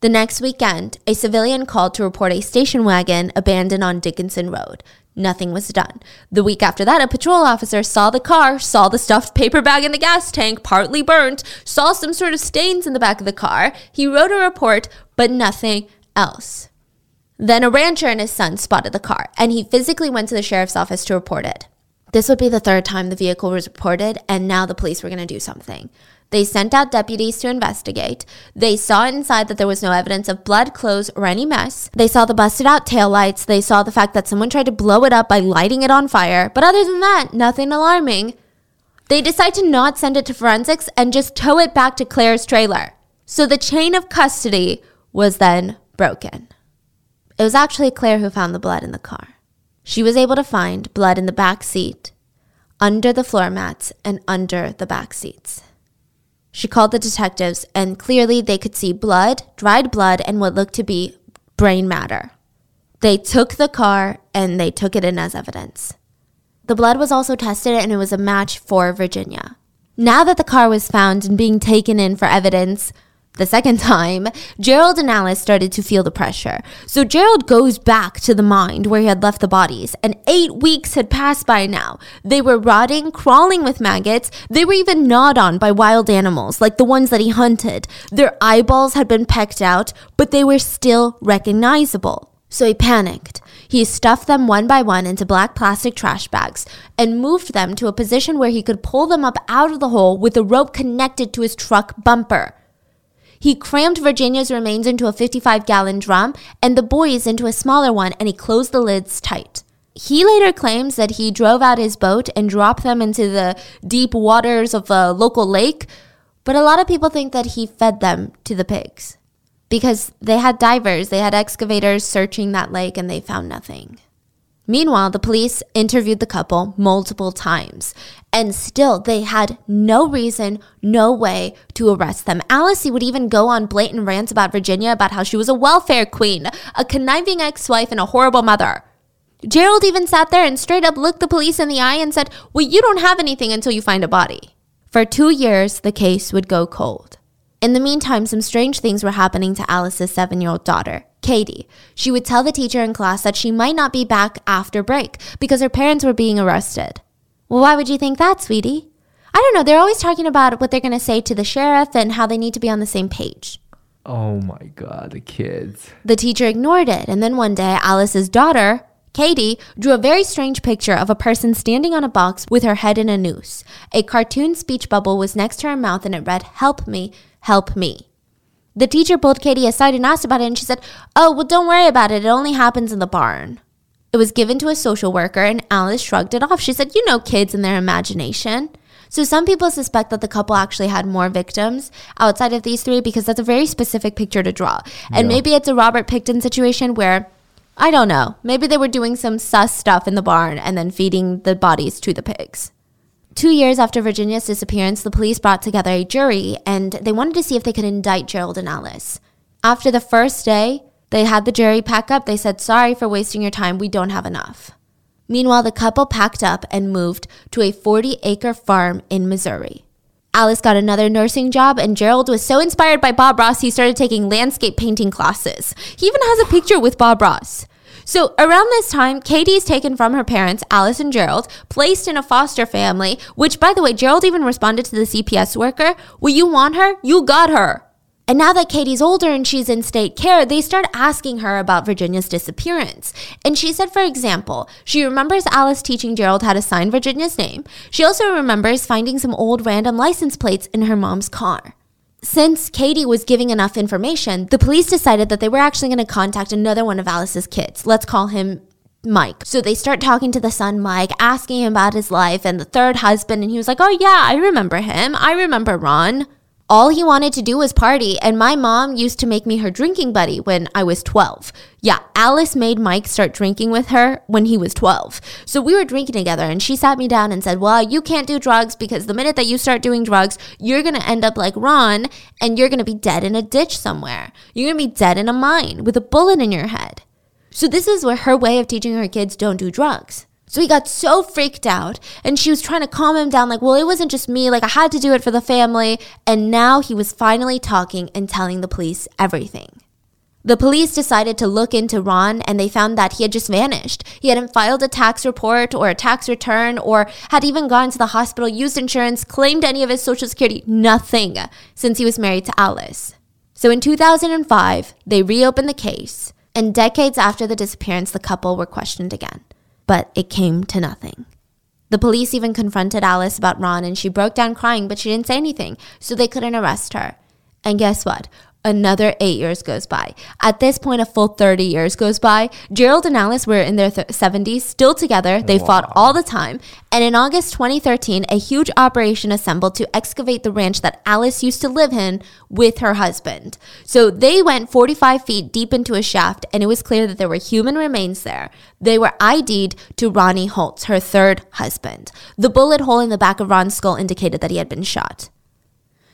The next weekend, a civilian called to report a station wagon abandoned on Dickinson Road. Nothing was done. The week after that, a patrol officer saw the car, saw the stuffed paper bag in the gas tank, partly burnt, saw some sort of stains in the back of the car. He wrote a report, but nothing else. Then a rancher and his son spotted the car, and he physically went to the sheriff's office to report it. This would be the third time the vehicle was reported, and now the police were going to do something. They sent out deputies to investigate. They saw inside that there was no evidence of blood, clothes, or any mess. They saw the busted-out taillights. They saw the fact that someone tried to blow it up by lighting it on fire. But other than that, nothing alarming. They decide to not send it to forensics and just tow it back to Claire's trailer. So the chain of custody was then broken. It was actually Claire who found the blood in the car. She was able to find blood in the back seat, under the floor mats, and under the back seats. She called the detectives, and clearly they could see blood, dried blood, and what looked to be brain matter. They took the car, and they took it in as evidence. The blood was also tested, and it was a match for Virginia. Now that the car was found and being taken in for evidence, the second time, Gerald and Alice started to feel the pressure. So Gerald goes back to the mine where he had left the bodies, and 8 weeks had passed by now. They were rotting, crawling with maggots. They were even gnawed on by wild animals, like the ones that he hunted. Their eyeballs had been pecked out, but they were still recognizable. So he panicked. He stuffed them one by one into black plastic trash bags and moved them to a position where he could pull them up out of the hole with a rope connected to his truck bumper. He crammed Virginia's remains into a 55-gallon drum and the boys into a smaller one, and he closed the lids tight. He later claims that he drove out his boat and dropped them into the deep waters of a local lake, but a lot of people think that he fed them to the pigs because they had divers, they had excavators searching that lake, and they found nothing. Meanwhile, the police interviewed the couple multiple times, and still they had no reason, no way to arrest them. Alice would even go on blatant rants about Virginia, about how she was a welfare queen, a conniving ex-wife, and a horrible mother. Gerald even sat there and straight up looked the police in the eye and said, well, you don't have anything until you find a body. For 2 years, the case would go cold. In the meantime, some strange things were happening to Alice's 7-year-old daughter, Katie. She would tell the teacher in class that she might not be back after break because her parents were being arrested. Well, why would you think that, sweetie? I don't know. They're always talking about what they're going to say to the sheriff and how they need to be on the same page. Oh my God, the kids. The teacher ignored it. And then one day, Alice's daughter, Katie, drew a very strange picture of a person standing on a box with her head in a noose. A cartoon speech bubble was next to her mouth and it read, "Help me, help me." The teacher pulled Katie aside and asked about it, and she said, oh, well, don't worry about it. It only happens in the barn. It was given to a social worker, and Alice shrugged it off. She said, you know, kids and their imagination. So some people suspect that the couple actually had more victims outside of these three because that's a very specific picture to draw. And maybe it's a Robert Picton situation where, I don't know, maybe they were doing some sus stuff in the barn and then feeding the bodies to the pigs. 2 years after Virginia's disappearance, the police brought together a jury, and they wanted to see if they could indict Gerald and Alice. After the first day, they had the jury pack up. They said, sorry for wasting your time. We don't have enough. Meanwhile, the couple packed up and moved to a 40-acre farm in Missouri. Alice got another nursing job, and Gerald was so inspired by Bob Ross, he started taking landscape painting classes. He even has a picture with Bob Ross. So around this time, Katie is taken from her parents, Alice and Gerald, placed in a foster family, which, by the way, Gerald even responded to the CPS worker, well, you want her? You got her. And now that Katie's older and she's in state care, they start asking her about Virginia's disappearance. And she said, for example, she remembers Alice teaching Gerald how to sign Virginia's name. She also remembers finding some old random license plates in her mom's car. Since Katie was giving enough information, the police decided that they were actually going to contact another one of Alice's kids. Let's call him Mike. So they start talking to the son, Mike, asking him about his life and the third husband. And he was like, oh, yeah, I remember him. I remember Ron. All he wanted to do was party. And my mom used to make me her drinking buddy when I was 12. Yeah, Alice made Mike start drinking with her when he was 12. So we were drinking together and she sat me down and said, well, you can't do drugs because the minute that you start doing drugs, you're going to end up like Ron and you're going to be dead in a ditch somewhere. You're going to be dead in a mine with a bullet in your head. So this is her way of teaching her kids don't do drugs. So he got so freaked out, and she was trying to calm him down, like, well, it wasn't just me, like, I had to do it for the family, and now he was finally talking and telling the police everything. The police decided to look into Ron, and they found that he had just vanished. He hadn't filed a tax report or a tax return or had even gone to the hospital, used insurance, claimed any of his Social Security, nothing, since he was married to Alice. So in 2005, they reopened the case, and decades after the disappearance, the couple were questioned again. But it came to nothing. The police even confronted Alice about Ron, and she broke down crying, but she didn't say anything, so they couldn't arrest her. And guess what? Another 8 years goes by. At this point, a full 30 years goes by. Gerald and Alice were in their 70s, still together. They fought all the time. And in August 2013, a huge operation assembled to excavate the ranch that Alice used to live in with her husband. So they went 45 feet deep into a shaft, and it was clear that there were human remains there. They were ID'd to Ronnie Holtz, her third husband. The bullet hole in the back of Ron's skull indicated that he had been shot.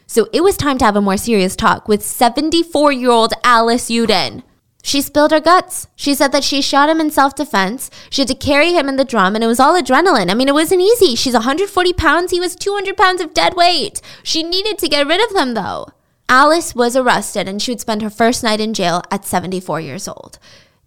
So it was time to have a more serious talk with 74-year-old Alice Uden. She spilled her guts. She said that she shot him in self-defense. She had to carry him in the drum, and it was all adrenaline. I mean, it wasn't easy. She's 140 pounds. He was 200 pounds of dead weight. She needed to get rid of them, though. Alice was arrested, and she would spend her first night in jail at 74 years old.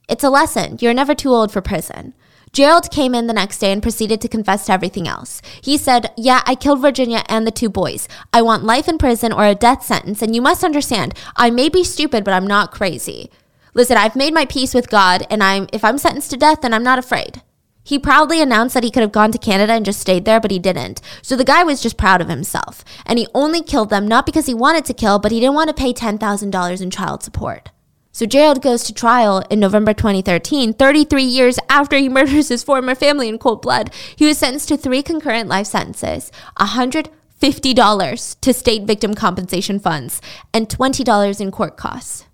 It's a lesson. You're never too old for prison. Gerald came in the next day and proceeded to confess to everything else. He said, yeah, I killed Virginia and the two boys. I want life in prison or a death sentence. And you must understand, I may be stupid, but I'm not crazy. Listen, I've made my peace with God, and if I'm sentenced to death, then I'm not afraid. He proudly announced that he could have gone to Canada and just stayed there, but he didn't. So the guy was just proud of himself. And he only killed them, not because he wanted to kill, but he didn't want to pay $10,000 in child support. So Gerald goes to trial in November 2013, 33 years after he murders his former family in cold blood. He was sentenced to 3 concurrent life sentences, $150 to state victim compensation funds, and $20 in court costs.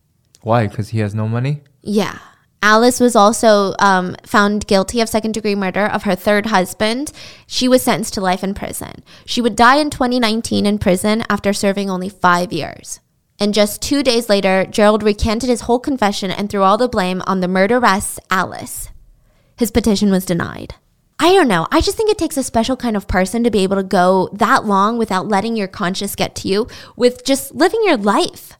Why? Because he has no money? Yeah. Alice was also found guilty of second-degree murder of her third husband. She was sentenced to life in prison. She would die in 2019 in prison after serving only 5 years. And just 2 days later, Gerald recanted his whole confession and threw all the blame on the murderess, Alice. His petition was denied. I don't know. I just think it takes a special kind of person to be able to go that long without letting your conscience get to you, with just living your life.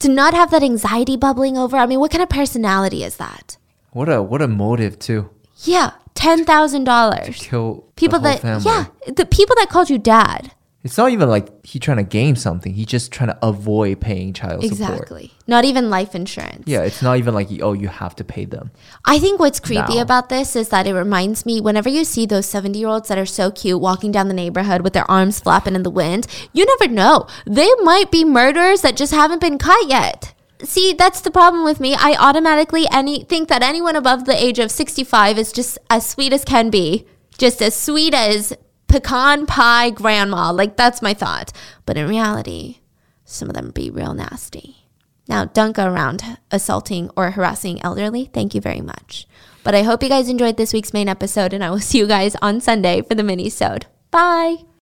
To not have that anxiety bubbling over. I mean, what kind of personality is that? What a motive too. Yeah, $10,000 to kill people, the whole family. Yeah, the people that called you dad. It's not even like he trying to game something. He's just trying to avoid paying child support. Exactly. Not even life insurance. Yeah, it's not even like, oh, you have to pay them. I think what's creepy about this is that it reminds me, whenever you see those 70-year-olds that are so cute walking down the neighborhood with their arms flapping in the wind, you never know. They might be murderers that just haven't been caught yet. See, that's the problem with me. I automatically think that anyone above the age of 65 is just as sweet as can be. Just as sweet as pecan pie grandma. Like, that's my thought. But in reality, some of them be real nasty. Now, don't go around assaulting or harassing elderly. Thank you very much. But I hope you guys enjoyed this week's main episode, and I will see you guys on Sunday for the mini-sode. Bye!